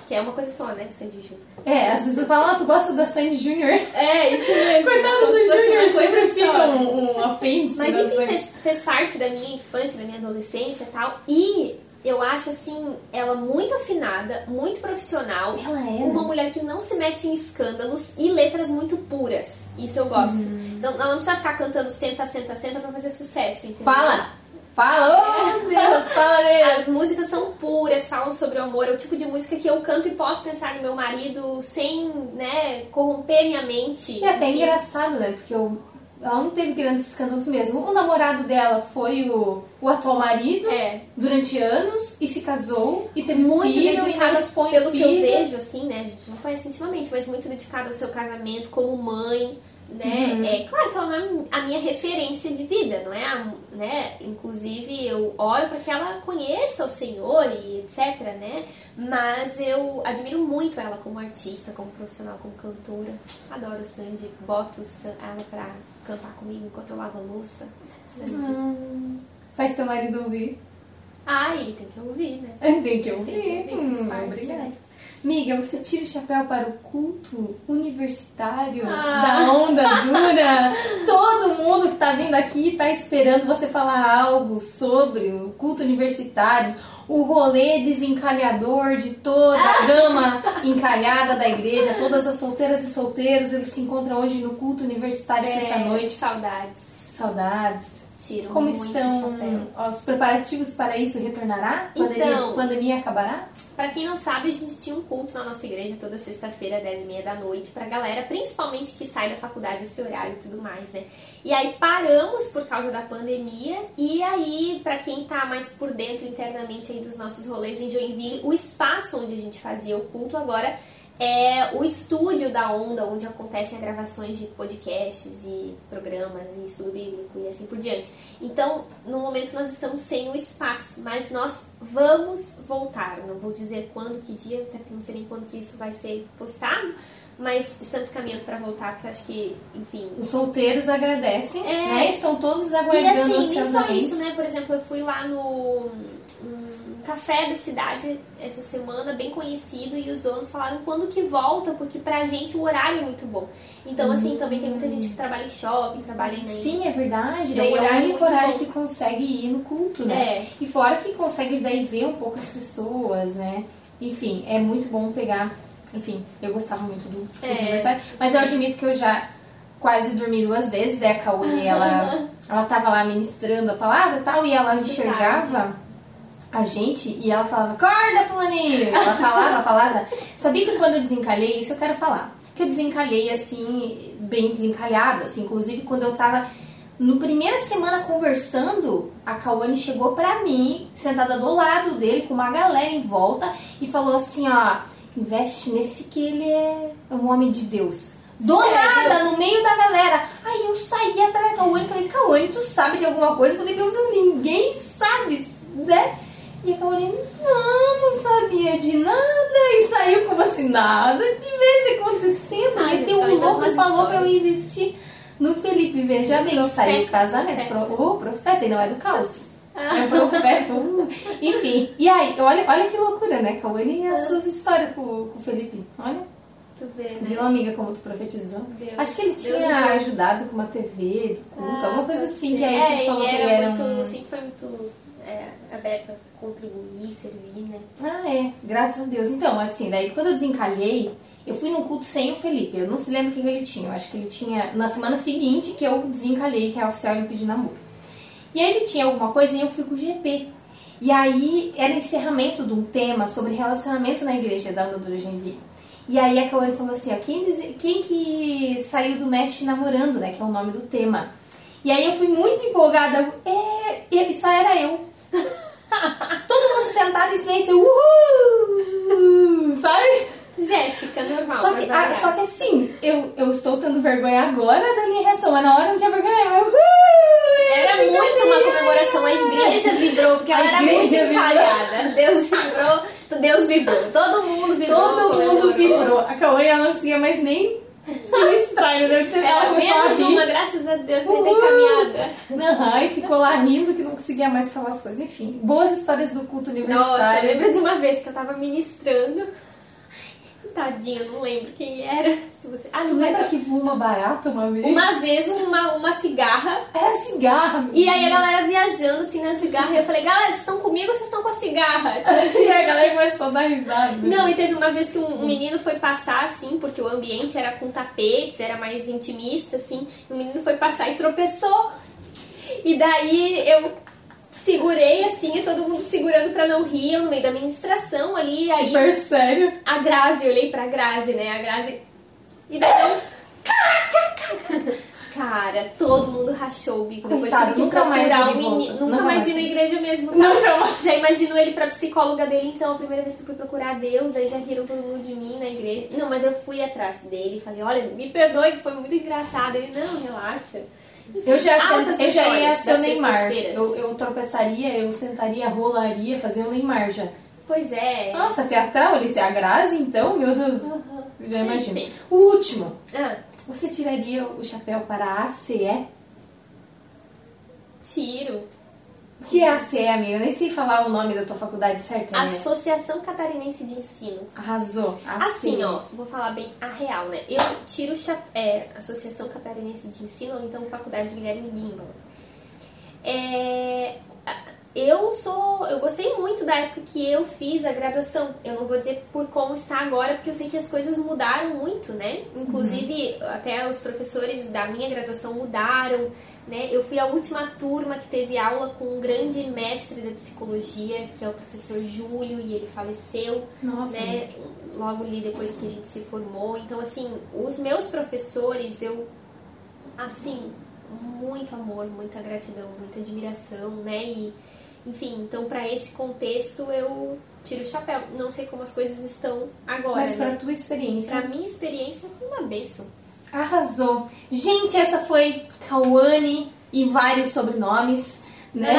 que é uma coisa só, né? Sandy Júnior. As pessoas falam, tu gosta da Sandy Júnior? Isso mesmo. Coitado do Júnior, sempre fica um apêndice. Mas enfim, fez parte da minha infância, da minha adolescência e tal. E eu acho, assim, ela muito afinada, muito profissional. Ela é uma mulher que não se mete em escândalos e letras muito puras. Isso eu gosto. Então, ela não precisa ficar cantando senta, senta, senta pra fazer sucesso, entendeu? Fala! Oh, Deus, fala dele. As músicas são puras, falam sobre o amor. É o tipo de música que eu canto e posso pensar no meu marido sem, né, corromper minha mente. E até é engraçado, né, porque ela não teve grandes escândalos mesmo. O namorado dela foi o atual marido durante anos e se casou e teve muito dedicado pelo que eu vejo, assim, né? A gente não conhece intimamente, mas muito dedicado ao seu casamento como mãe, né? É claro que ela não é a minha referência de vida, não é? Né? Inclusive eu oro para que ela conheça o Senhor e etc, né? Mas eu admiro muito ela como artista, como profissional, como cantora. Adoro Sandy, boto ela pra cantar comigo enquanto eu lavo a louça. Faz teu marido ouvir. Ele tem que ouvir, né? Tem que ouvir. Obrigada. Amiga, você tira o chapéu para o culto universitário da Onda Dura. Todo mundo que tá vindo aqui tá esperando você falar algo sobre o culto universitário, o rolê desencalhador de toda a gama encalhada da igreja, todas as solteiras e solteiros, eles se encontram hoje no culto universitário sexta-noite. Saudades. Tiram como muito estão chapéu. Os preparativos para isso? Retornará? Então, pandemia acabará? Para quem não sabe, a gente tinha um culto na nossa igreja toda sexta-feira, 10h30 da noite, pra galera, principalmente que sai da faculdade esse horário e tudo mais, né? E aí paramos por causa da pandemia, e aí, pra quem tá mais por dentro internamente aí dos nossos rolês em Joinville, o espaço onde a gente fazia o culto agora é o estúdio da Onda, onde acontecem as gravações de podcasts e programas e estudo bíblico e assim por diante. Então, no momento nós estamos sem o espaço, mas nós vamos voltar. Não vou dizer quando, que dia, até porque não sei nem quando que isso vai ser postado, mas estamos caminhando para voltar, porque eu acho que, enfim... Os solteiros agradecem, né? Estão todos aguardando o seu momento. E assim, nem só isso, né? Por exemplo, eu fui lá no café da cidade essa semana, bem conhecido, e os donos falaram quando que volta, porque pra gente o horário é muito bom. Então, assim, também tem muita gente que trabalha em shopping, trabalha em... Sim, é verdade. É o único horário que consegue ir no culto, né? E fora que consegue daí ver um pouco as pessoas, né? Enfim, é muito bom pegar... Enfim, eu gostava muito do aniversário, mas eu admito que eu já quase dormi duas vezes, né? A Kawane, ela ela estava lá ministrando a palavra e tal, e ela enxergava a gente e ela falava, acorda, fulaninho! Ela falava, falava. Sabia que quando eu desencalhei, isso eu quero falar, que eu desencalhei assim, bem desencalhada, assim, inclusive quando eu tava no primeira semana conversando, a Kawane chegou pra mim, sentada do lado dele, com uma galera em volta, e falou assim, ó, investe nesse que ele é um homem de Deus. Do nada, no meio da galera. Aí eu saí atrás da Kawane e falei, Kawane, tu sabe de alguma coisa? Eu falei, ninguém sabe, né? E a Kawane, não sabia de nada. E saiu como assim, nada tivesse acontecendo. Aí tem um louco falou pra eu investir no Felipe. Veja bem, saiu do casamento. O profeta, ele não é do caos. É profeta. Enfim, e aí, olha que loucura, né, Kawane? E as suas histórias com o Felipe, olha. Bem, viu, né, amiga, como tu profetizou? Deus, acho que ele tinha ajudado com uma TV, do culto, alguma coisa assim. Que aí tu falou que era muito, sempre foi muito aberta a contribuir, servir, né? Ah, é. Graças a Deus. Então, assim, daí quando eu desencalhei, eu fui num culto sem o Felipe. Eu não se lembro quem ele tinha. Eu acho que ele tinha na semana seguinte que eu desencalhei, que é oficial, ele pediu namoro. E aí ele tinha alguma coisa e eu fui com o GP. E aí era encerramento de um tema sobre relacionamento na igreja da Onda Dura Joinville. E aí a Kawane falou assim, ó, quem que saiu do Mestre namorando, né, que é o nome do tema. E aí eu fui muito empolgada, só era eu. Todo mundo sentado em silêncio, uhul, sabe? Jéssica, normal. Só que assim, eu estou tendo vergonha agora da minha reação, mas na hora não tinha vergonha, era muito uma comemoração, a igreja vibrou, porque ela era muito encalhada, Deus vibrou, todo mundo vibrou. A Kawane, ela não conseguia mais nem estranho, deve ter ela menos uma, graças a Deus, uhul, ainda encaminhada. E ficou lá rindo que não conseguia mais falar as coisas. Enfim, boas histórias do culto universitário. Nossa, eu lembro de uma vez que eu tava ministrando. Tadinha, eu não lembro quem era. Se você... tu lembra que voou uma barata uma vez? Uma vez, uma cigarra. Era cigarra. E aí a galera viajando assim na cigarra. E eu falei, galera, vocês estão comigo ou vocês estão com a cigarra? E a galera começou a dar risada. Não, e teve uma vez que um menino foi passar assim, porque o ambiente era com tapetes, era mais intimista assim. E o menino foi passar e tropeçou. E daí eu... segurei assim, e todo mundo segurando pra não rir, eu no meio da ministração ali. Super aí, sério. A Grazi, eu olhei pra Grazi, né? A Grazi. E daí eu. Cara, todo mundo rachou o bico. Coitado, nunca mais vi na igreja mesmo. Já imagino ele pra psicóloga dele, então a primeira vez que eu fui procurar Deus, daí já riram todo mundo de mim na igreja. Não, mas eu fui atrás dele e falei, olha, me perdoe, que foi muito engraçado. Ele, não, relaxa. Eu já ia ser o Neymar. Eu tropeçaria, eu sentaria, rolaria, fazia o Neymar já. Pois é. Nossa, teatral ali, se a Grazi, então, meu Deus. Já imagino. O último. Você tiraria o chapéu para a ACE? Tiro. O que é a ACE, amiga? Eu nem sei falar o nome da tua faculdade certo, né? Associação Catarinense de Ensino. Arrasou. Assim, ó, vou falar bem a real, né? Eu tiro Associação Catarinense de Ensino, ou então Faculdade de Guilherme Guimbal. Eu gostei muito da época que eu fiz a graduação. Eu não vou dizer por como está agora, porque eu sei que as coisas mudaram muito, né? Inclusive, até os professores da minha graduação mudaram, né? Eu fui a última turma que teve aula com um grande mestre da psicologia, que é o professor Júlio, e ele faleceu, né? Logo ali depois que a gente se formou. Então, assim, os meus professores, eu, assim, muito amor, muita gratidão, muita admiração, né? E... enfim, então pra esse contexto eu tiro o chapéu. Não sei como as coisas estão agora. Mas pra tua experiência. Pra minha experiência foi uma bênção. Arrasou. Gente, essa foi Kawane e vários sobrenomes, né?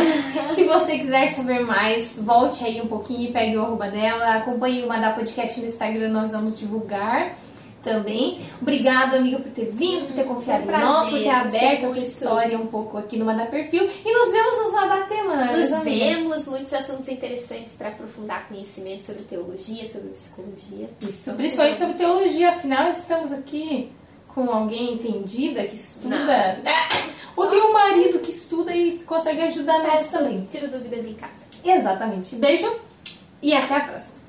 Se você quiser saber mais, volte aí um pouquinho e pegue o arroba dela. Acompanhe o Madá Podcast no Instagram, nós vamos divulgar também. Obrigada, amiga, por ter vindo, por ter confiado em nós, por ter aberto a tua história um pouco aqui no Madá Perfil. E nos vemos nos Madá Tema, né? Nos vemos, muitos assuntos interessantes para aprofundar conhecimento sobre teologia, sobre psicologia. Isso, principalmente sobre teologia, afinal estamos aqui com alguém entendida que estuda. Ou tem um marido que estuda e consegue ajudar nós também. Tira dúvidas em casa. Exatamente. Beijo e até a próxima.